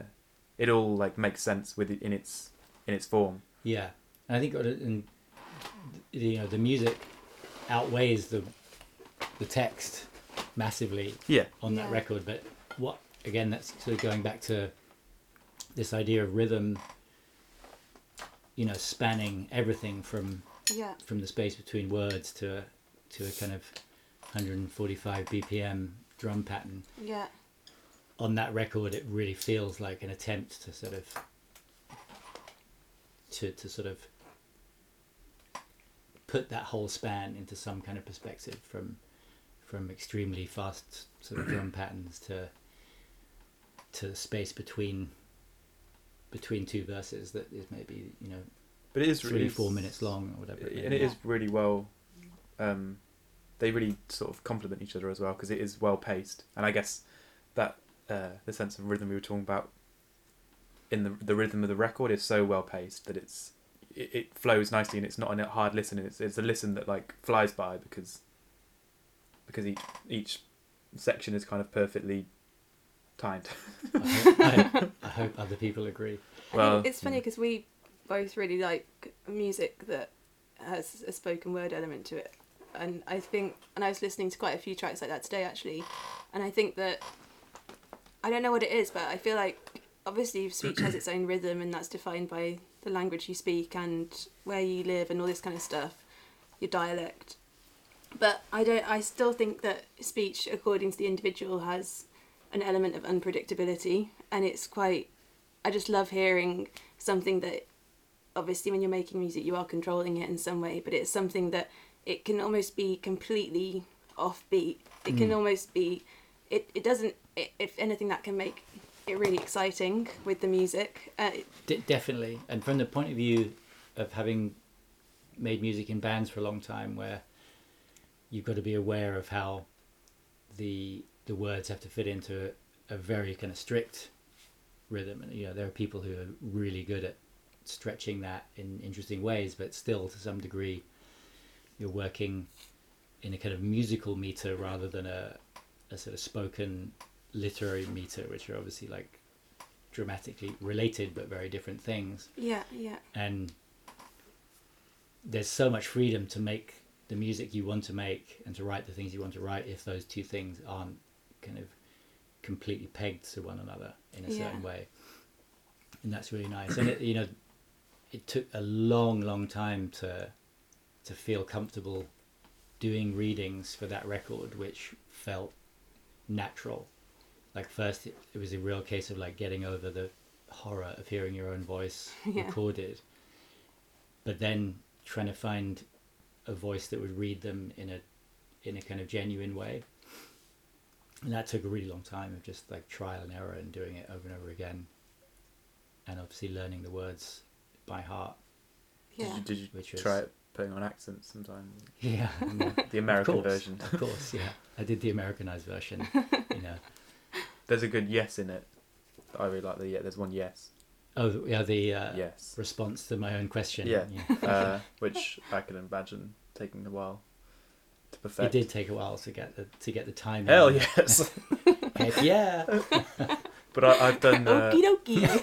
it all like makes sense with it in its in its form. Yeah, and I think and, you know, the music outweighs the the text massively. Yeah. On that yeah. record, but what again? That's sort of going back to this idea of rhythm. You know, spanning everything from yeah. from the space between words to a, to a kind of one forty-five B P M. Drum pattern. Yeah. On that record, it really feels like an attempt to sort of to to sort of put that whole span into some kind of perspective, from from extremely fast sort of drum patterns to to the space between between two verses that is maybe, you know, but it is three really four minutes long or whatever. It and it yeah. is really well. Um, They really sort of complement each other as well, because it is well paced, and I guess that uh, the sense of rhythm we were talking about in the the rhythm of the record is so well paced that it's it, it flows nicely, and it's not a hard listen. It's it's a listen that like flies by because because each each section is kind of perfectly timed. I, hope, I, I hope other people agree. Well, I mean, it's funny because yeah. we both really like music that has a spoken word element to it. And I think, and I was listening to quite a few tracks like that today actually, and I think that, I don't know what it is, but I feel like obviously speech has its own rhythm, and that's defined by the language you speak and where you live and all this kind of stuff, your dialect. But I don't, I still think that speech, according to the individual, has an element of unpredictability, and it's quite, I just love hearing something that, obviously when you're making music you are controlling it in some way, but it's something that it can almost be completely offbeat. It can mm. almost be, it, it doesn't, it, if anything, that can make it really exciting with the music. Uh, D- definitely. And from the point of view of having made music in bands for a long time, where you've got to be aware of how the the words have to fit into a, a very kind of strict rhythm. And, you know, there are people who are really good at stretching that in interesting ways, but still to some degree, you're working in a kind of musical meter rather than a, a sort of spoken literary meter, which are obviously like dramatically related but very different things. Yeah, yeah. And there's so much freedom to make the music you want to make and to write the things you want to write if those two things aren't kind of completely pegged to one another in a yeah. certain way. And that's really nice. And, it, you know, it took a long, long time to... to feel comfortable doing readings for that record, which felt natural. Like first it, it was a real case of like getting over the horror of hearing your own voice yeah. recorded, but then trying to find a voice that would read them in a in a kind of genuine way. And that took a really long time of just like trial and error and doing it over and over again, and obviously learning the words by heart. Yeah. Did you, did you try was... putting on accents sometimes? Yeah. The American of course, version. Of course, yeah. I did the Americanized version, you know. There's a good yes in it. I really like the yeah. There's one yes. Oh, yeah, the uh, yes. response to my own question. Yeah, yeah. Uh, which I can imagine taking a while to perfect. It did take a while to get the, to get the timing. Hell yes. Heck yeah. But I, I've done... Uh, Okie dokie.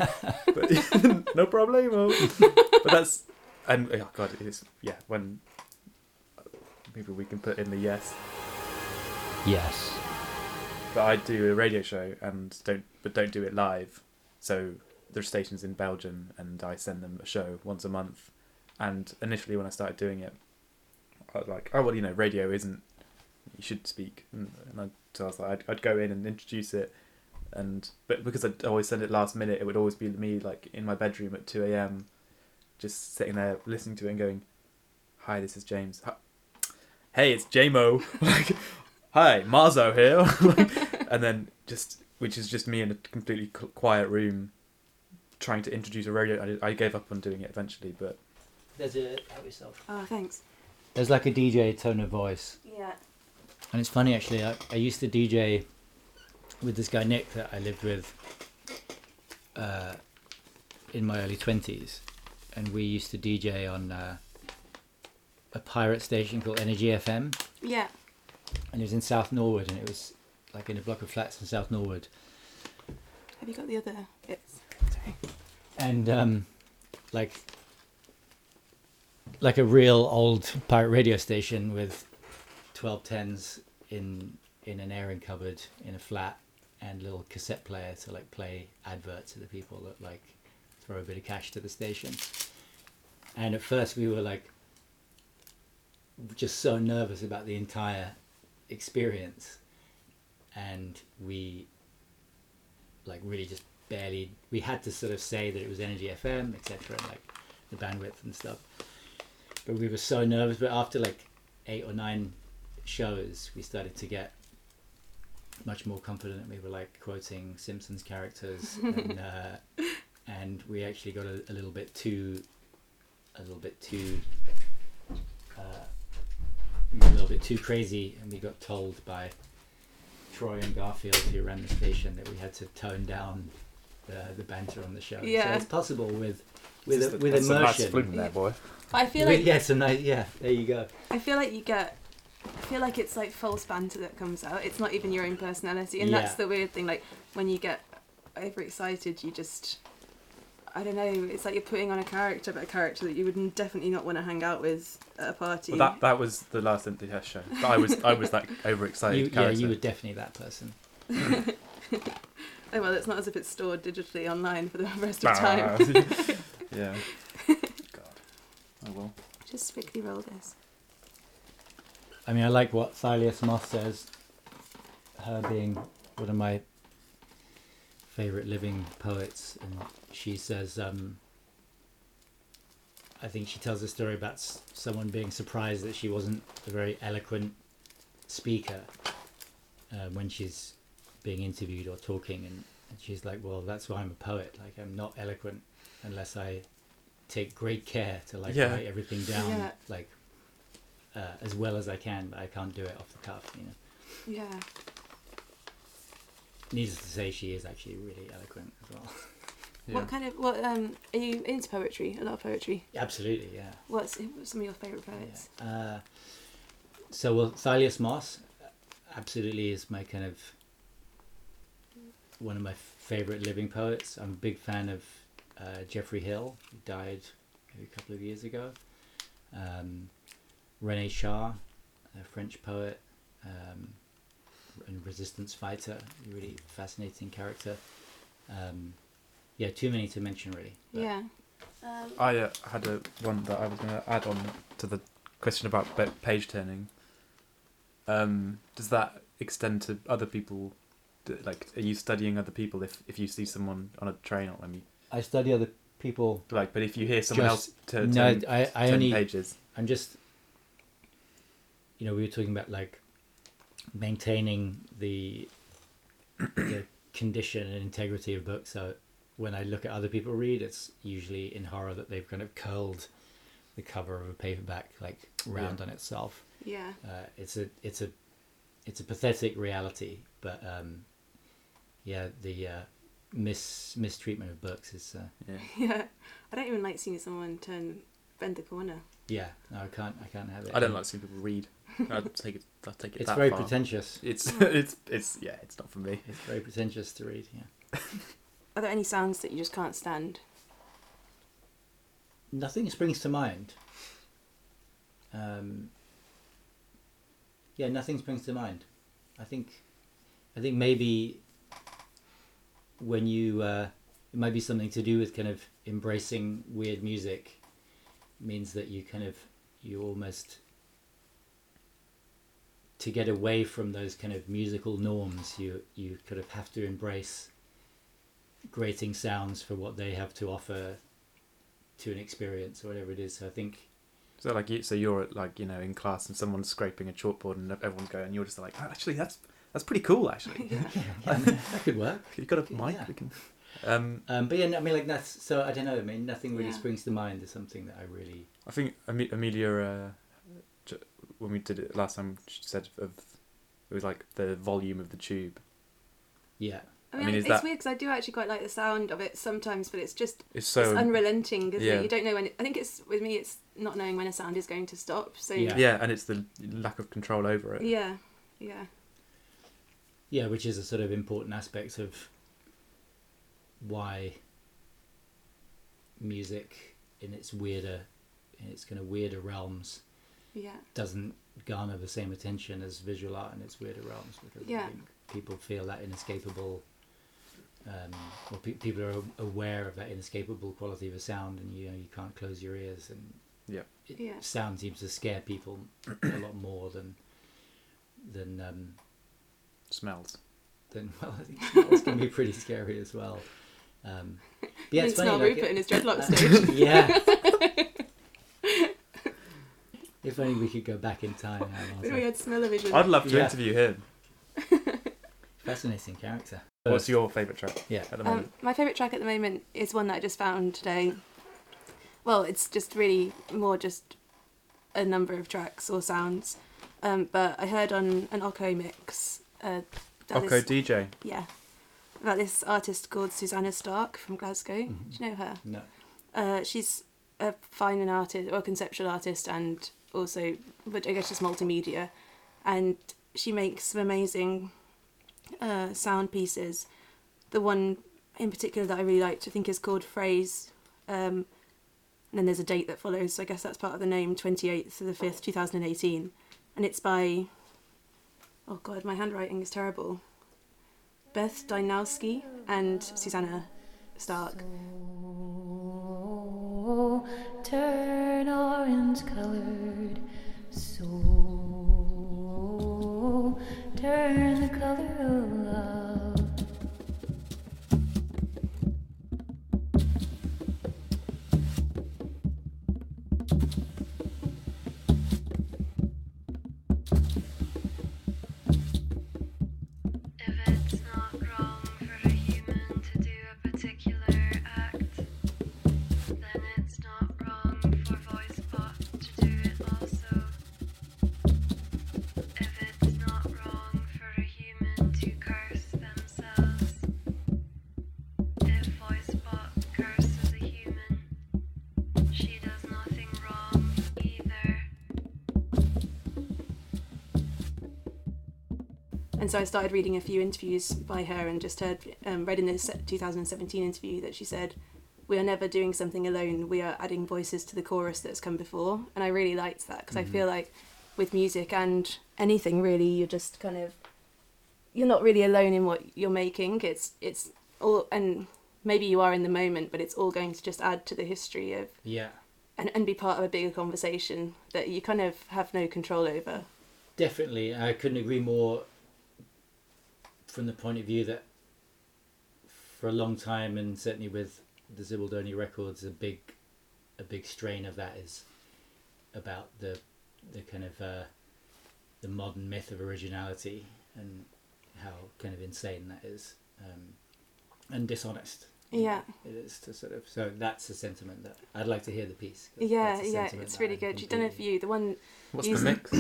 But, no problemo. But that's... And, oh, God, it's... Yeah, when... Maybe we can put in the yes. Yes. But I do a radio show, and don't but don't do it live, so... There's stations in Belgium, and I send them a show once a month. And initially, when I started doing it, I was like, "Oh well, you know, radio isn't. You should speak." And, and I, so I was like, I'd, "I'd go in and introduce it," and but because I'd always send it last minute, it would always be me like in my bedroom at two a.m, just sitting there listening to it and going, "Hi, this is James. Hi. Hey, it's J-Mo. Like, hi, Marzo here." Like, and then just which is just me in a completely quiet room. Trying to introduce a radio, I, I gave up on doing it eventually, but there's a help yourself. Oh, thanks. There's like a D J tone of voice. Yeah. And it's funny actually. I, I used to D J with this guy Nick that I lived with uh, in my early twenties, and we used to D J on uh, a pirate station called Energy F M. Yeah. And it was in South Norwood, and it was like in a block of flats in South Norwood. Have you got the other bits? Sorry. And um, like like a real old pirate radio station with twelve tens in in an airing cupboard in a flat and a little cassette player to like play adverts to the people that like throw a bit of cash to the station. And at first we were like just so nervous about the entire experience, and we like really just barely, we had to sort of say that it was Energy F M, et cetera, like the bandwidth and stuff. But we were so nervous. But after like eight or nine shows, we started to get much more confident. We were like quoting Simpsons characters, and, uh, and we actually got a, a little bit too, a little bit too, uh, a little bit too crazy, and we got told by Troy and Garfield, who ran the station, that we had to tone down the the banter on the show. Yeah. So it's possible with with a, a, with immersion. Nice there, boy. I feel like yes, yeah, nice, yeah. There you go. I feel like you get. I feel like it's like false banter that comes out. It's not even your own personality, and yeah. That's the weird thing. Like when you get overexcited, you just. I don't know. It's like you're putting on a character, but a character that you would definitely not want to hang out with at a party. Well, that that was the last Empty Nest show. But I was I was that overexcited you, character. Yeah, you were definitely that person. Oh well, it's not as if it's stored digitally online for the rest of time. Yeah. God, I will. Just quickly roll this. I mean, I like what Thylias Moss says. Her being one of my favourite living poets, and she says um, I think she tells a story about s- someone being surprised that she wasn't a very eloquent speaker uh, when she's being interviewed or talking, and, and she's like, well, that's why I'm a poet. Like, I'm not eloquent unless I take great care to like yeah. write everything down yeah. like uh, as well as I can, but I can't do it off the cuff, you know. Yeah. Needless to say, she is actually really eloquent as well. Yeah. What kind of, what, um, are you into poetry? A lot of poetry? Absolutely, yeah. What's, what's some of your favourite poets? Yeah. Uh, so, well, Thylias Moss absolutely is my kind of, one of my favourite living poets. I'm a big fan of uh, Geoffrey Hill, who died maybe a couple of years ago. Um, René Char, a French poet. Um, and resistance fighter, really fascinating character. Um, yeah, too many to mention really. Yeah. Um, I uh, had a one that I was going to add on to the question about page turning. Um, does that extend to other people? Like, are you studying other people if, if you see someone on a train? Or, I mean, I study other people. Like, but if you hear someone just, else turn, no, turn, I, I turn only, pages, I'm just. You know, we were talking about like. Maintaining the the condition and integrity of books, so when I look at other people read, it's usually in horror that they've kind of curled the cover of a paperback like round yeah. on itself. Yeah. Uh, it's a it's a it's a pathetic reality, but um, yeah, the uh, mis mistreatment of books is uh, yeah. yeah. I don't even like seeing someone turn bend the corner. Yeah. No, I can't. I can't have it. I don't like seeing people read. I take it. I take it. It's that very far. pretentious. It's it's it's yeah. It's not for me. It's very pretentious to read. Yeah. Are there any sounds that you just can't stand? Nothing springs to mind. Um, yeah, nothing springs to mind. I think, I think maybe when you, uh, it might be something to do with kind of embracing weird music, means that you kind of, you almost, to get away from those kind of musical norms, you you kind of have to embrace grating sounds for what they have to offer to an experience or whatever it is. So I think so like you so you're like, you know, in class and someone's scraping a chalkboard and everyone's going and you're just like, oh, actually that's that's pretty cool actually. yeah. Yeah, that could work. You've got a mic. Yeah. We can... um, um but yeah, I mean like that's so I don't know, I mean nothing really yeah. springs to mind as something that I really I think Amelia uh, when we did it last time she said of it was like the volume of the tube. Yeah. I mean, I mean it's that... weird because I do actually quite like the sound of it sometimes, but it's just it's, so, it's unrelenting, isn't yeah. it? You don't know when. It, I think it's with me. It's not knowing when a sound is going to stop. So yeah. yeah, and it's the lack of control over it. Yeah, yeah, yeah, which is a sort of important aspect of why music in its weirder, in its kind of weirder realms, yeah, doesn't garner the same attention as visual art in its weirder realms because yeah. I think people feel that inescapable. Um, or pe- people are aware of that inescapable quality of a sound, and you know you can't close your ears, and yeah, it, yeah. sound seems to scare people a lot more than than um, smells. Then well, I think smells can be pretty scary as well. Um, but yeah, you it's can funny. Smell like Rupert it, in his dreadlock uh, stage. Yeah. If only we could go back in time. Then we had smell-o-vision. I'd love to yeah. interview him. Fascinating character. What's your favourite track? Yeah, at the moment. Um, my favourite track at the moment is one that I just found today. Well, it's just really more just a number of tracks or sounds, um, but I heard on an Occo mix. Uh, Occo this, D J. Yeah, about this artist called Susanna Stark from Glasgow. Mm-hmm. Do you know her? No. Uh, she's a fine artist or conceptual artist, and also, but I guess she's multimedia, and she makes some amazing. Uh, sound pieces. The one in particular that I really liked I think is called Phrase, um, and then there's a date that follows, so I guess that's part of the name, twenty-eighth of the fifth, twenty eighteen, and it's by, oh god my handwriting is terrible, Beth Dynowski and Susanna Stark. So, turn orange coloured soul, turn the color of love. If it's not wrong for a human to do a particular act, then it's not wrong for VoiceBot to do it also. And so I started reading a few interviews by her and just heard, um, read in this two thousand seventeen interview that she said, we are never doing something alone, we are adding voices to the chorus that's come before. And I really liked that because mm-hmm. I feel like with music and anything really, you're just kind of, you're not really alone in what you're making. It's it's all, and maybe you are in the moment, but it's all going to just add to the history of, yeah, and, and be part of a bigger conversation that you kind of have no control over. Definitely, I couldn't agree more. From the point of view that for a long time, and certainly with the Zibaldoni records, a big a big strain of that is about the the kind of uh, the modern myth of originality and how kind of insane that is, um, and dishonest yeah, it is to sort of. So that's the sentiment that I'd like to hear the piece. That's, yeah, that's the yeah, it's really good. You don't know if you the one. What's the mix?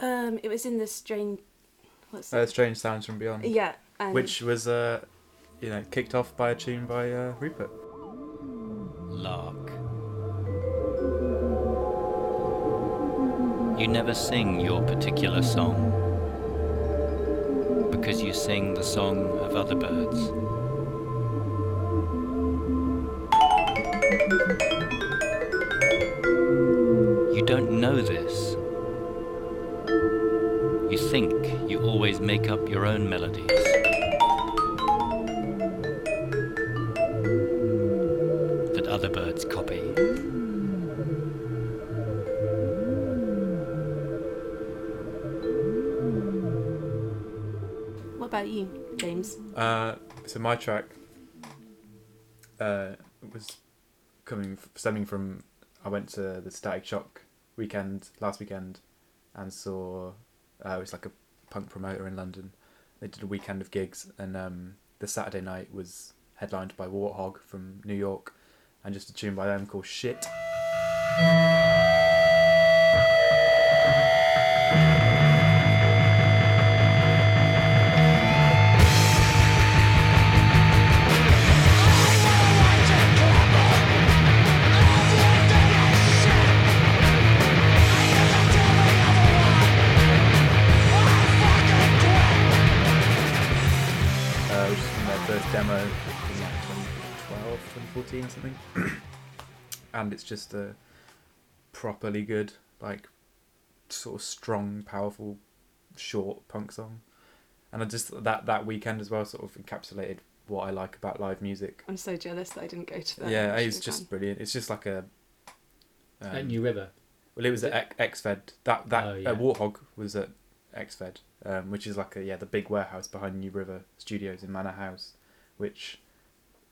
um, it was in the strange. What's uh, Strange Sounds from Beyond. Yeah, and which was uh, you know, kicked off by a tune by uh, Rupert. Lark. You never sing your particular song because you sing the song of other birds. You don't know this. You think you always make up your own melodies. That other birds copy. What about you, James? Uh, so my track uh, was... coming stemming from I went to the Static Shock weekend last weekend and saw uh, it was like a punk promoter in London. They did a weekend of gigs, and um, the Saturday night was headlined by Warthog from New York, and just a tune by them called Shit. Something, and it's just a properly good, like, sort of strong, powerful, short punk song. And I just that that weekend as well sort of encapsulated what I like about live music. I'm so jealous that I didn't go to that. Yeah, it was just brilliant. It's just like a um, at New River. Well, it was at Ex-Fed. That that oh, yeah. uh, Warthog was at Ex-Fed, um, which is like a yeah the big warehouse behind New River Studios in Manor House, which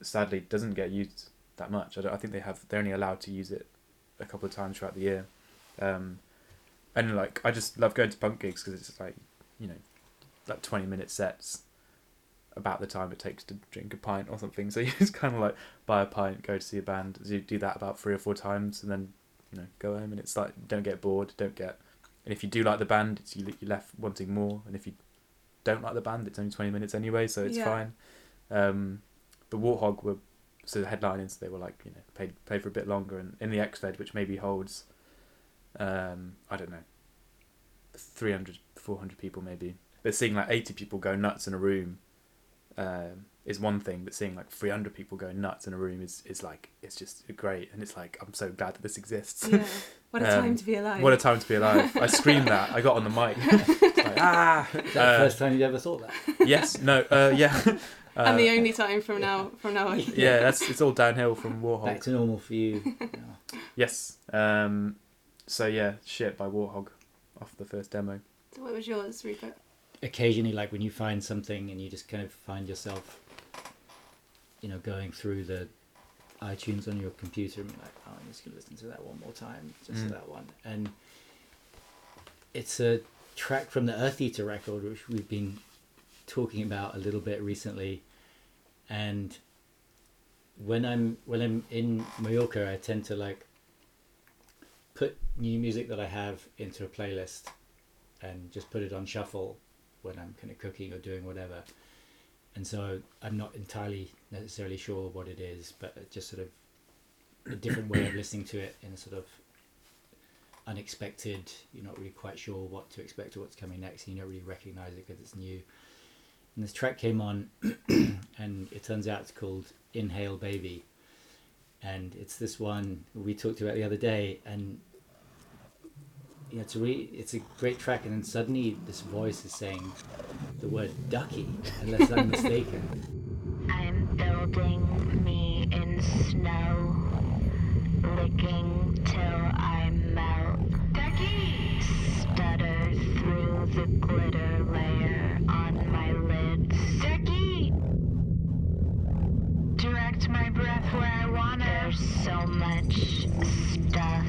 sadly doesn't get used that much. I, don't, I think they have they're only allowed to use it a couple of times throughout the year, um, and like I just love going to punk gigs because it's like, you know, like twenty minute sets, about the time it takes to drink a pint or something. So you just kind of like buy a pint, go to see a band, you do that about three or four times, and then, you know, go home. And it's like, don't get bored, don't get, and if you do like the band, it's you you're left wanting more, and if you don't like the band, it's only twenty minutes anyway, so it's yeah. fine. Um, the Warthog were so the headliners, so they were like, you know, paid paid for a bit longer, and in the Ex-Fed, which maybe holds um I don't know three hundred, four hundred people maybe, but seeing like eighty people go nuts in a room um is one thing, but seeing like three hundred people go nuts in a room is is like, it's just great. And it's like, I'm so glad that this exists. Yeah. What a um, time to be alive. What a time to be alive. I screamed that. I got on the mic. Like, ah! Is that uh, the first time you ever thought that? Yes. No. Uh, yeah. Uh, and the only time from yeah. now from now on. Yeah, that's it's all downhill from Warhol. Back to normal for you. Yeah. Yes. Um, so yeah, Shit by Warthog, off the first demo. So what was yours, Rupert? Occasionally, like when you find something and you just kind of find yourself, you know, going through the iTunes on your computer and be like, oh, I'm just gonna listen to that one more time, just mm. that one. And it's a track from the Earth Eater record, which we've been talking about a little bit recently. And when I'm when I'm in Mallorca, I tend to like put new music that I have into a playlist and just put it on shuffle when I'm kind of cooking or doing whatever. And so I'm not entirely necessarily sure what it is, but just sort of a different way of listening to it in a sort of unexpected, you're not really quite sure what to expect or what's coming next, and you don't really recognize it because it's new. And this track came on and it turns out it's called Inhale Baby. And it's this one we talked about the other day, and you know, it's a really, it's a great track, and then suddenly this voice is saying the word ducky, unless I'm mistaken. I'm building me in snow, licking till I melt. Ducky! Stutter through the glitter layer on my lids. Ducky! Direct my breath where I wanna. There's so much stuff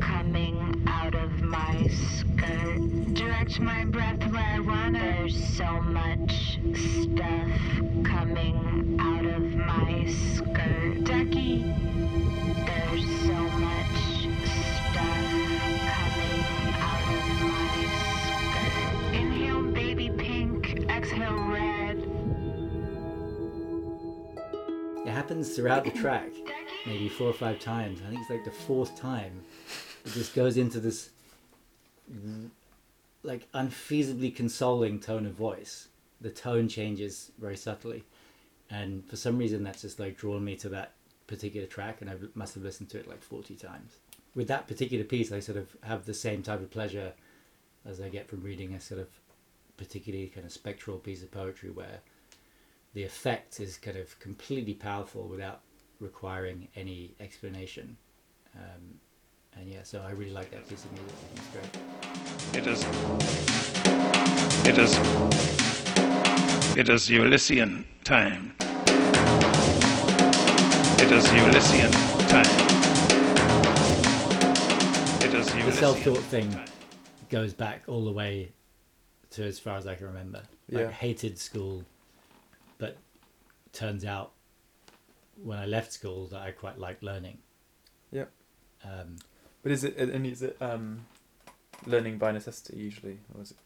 coming out of my skirt. Direct my breath where I wanna. There's so much stuff coming out of my ice skirt. Ducky, there's so much stuff coming out of my skirt. Inhale baby pink, exhale red. It happens throughout the track, maybe four or five times. I think it's like the fourth time. It just goes into this like unfeasibly consoling tone of voice. The tone changes very subtly, and for some reason that's just like drawn me to that particular track, and I must have listened to it like forty times. With that particular piece, I sort of have the same type of pleasure as I get from reading a sort of particularly kind of spectral piece of poetry, where the effect is kind of completely powerful without requiring any explanation. Um, and yeah, so I really like that piece of music. It's great. It is. It is. It is Ulyssean time. It is Ulyssean time. It is Ulyssean. The self-taught thing time. Goes back all the way to as far as I can remember. Yeah. Like, hated school, but turns out when I left school that I quite liked learning. Yeah. Um, but is it and is it um, learning by necessity usually, or is it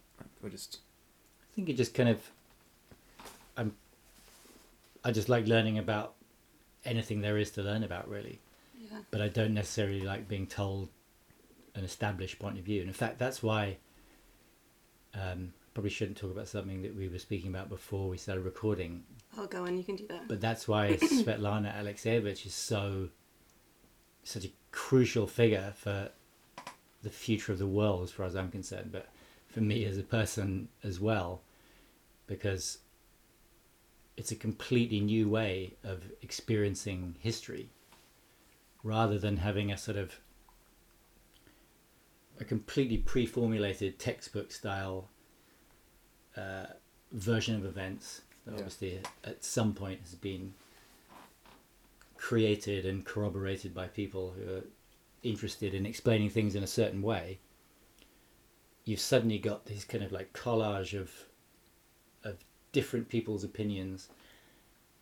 or just? I think it just kind of. I'm, I just like learning about anything there is to learn about, really. Yeah. But I don't necessarily like being told an established point of view. And in fact, that's why um, probably shouldn't talk about something that we were speaking about before we started recording. Oh, go on, you can do that. But that's why Svetlana Alexievich is so such a crucial figure for the future of the world, as far as I'm concerned. But for me as a person as well, because it's a completely new way of experiencing history, rather than having a sort of a completely pre-formulated textbook style uh, version of events that yeah. obviously at some point has been created and corroborated by people who are interested in explaining things in a certain way. You've suddenly got this kind of like collage of of different people's opinions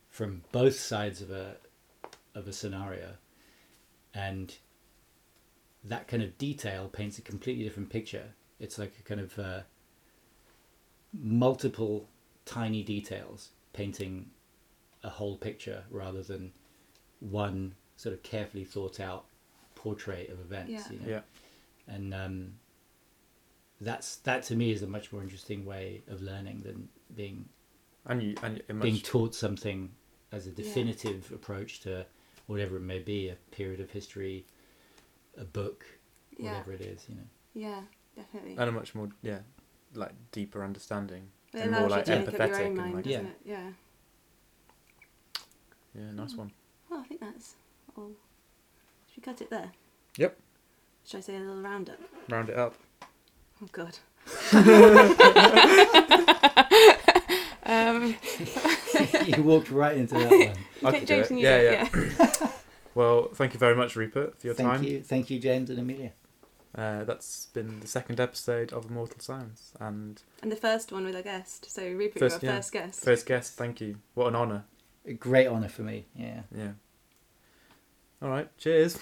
from both sides of a of a scenario, and that kind of detail paints a completely different picture. It's like a kind of uh, multiple tiny details painting a whole picture, rather than one sort of carefully thought out portrait of events. Yeah. You know? Yeah. And um, that's that to me is a much more interesting way of learning than being And you, and much... being taught something as a definitive yeah. approach to whatever it may be, a period of history, a book, yeah. whatever it is, you know. Yeah, definitely. And a much more, yeah, like deeper understandanding it and more like empathetic and mind, like yeah. It? yeah. Yeah, nice mm. one. Well, I think that's all. Should we cut it there? Yep. Should I say a little roundup? Round it up. Oh God. Um, you walked right into that one. I James and you yeah, yeah. yeah. Well, thank you very much, Rupert, for your thank time. Thank you, thank you, James and Amelia. Uh, that's been the second episode of Immortal Sounds, and and the first one with our guest. So Rupert, first, you're our yeah. first guest. First guest, thank you. What an honour. A great honour for me. Yeah. Yeah. All right. Cheers.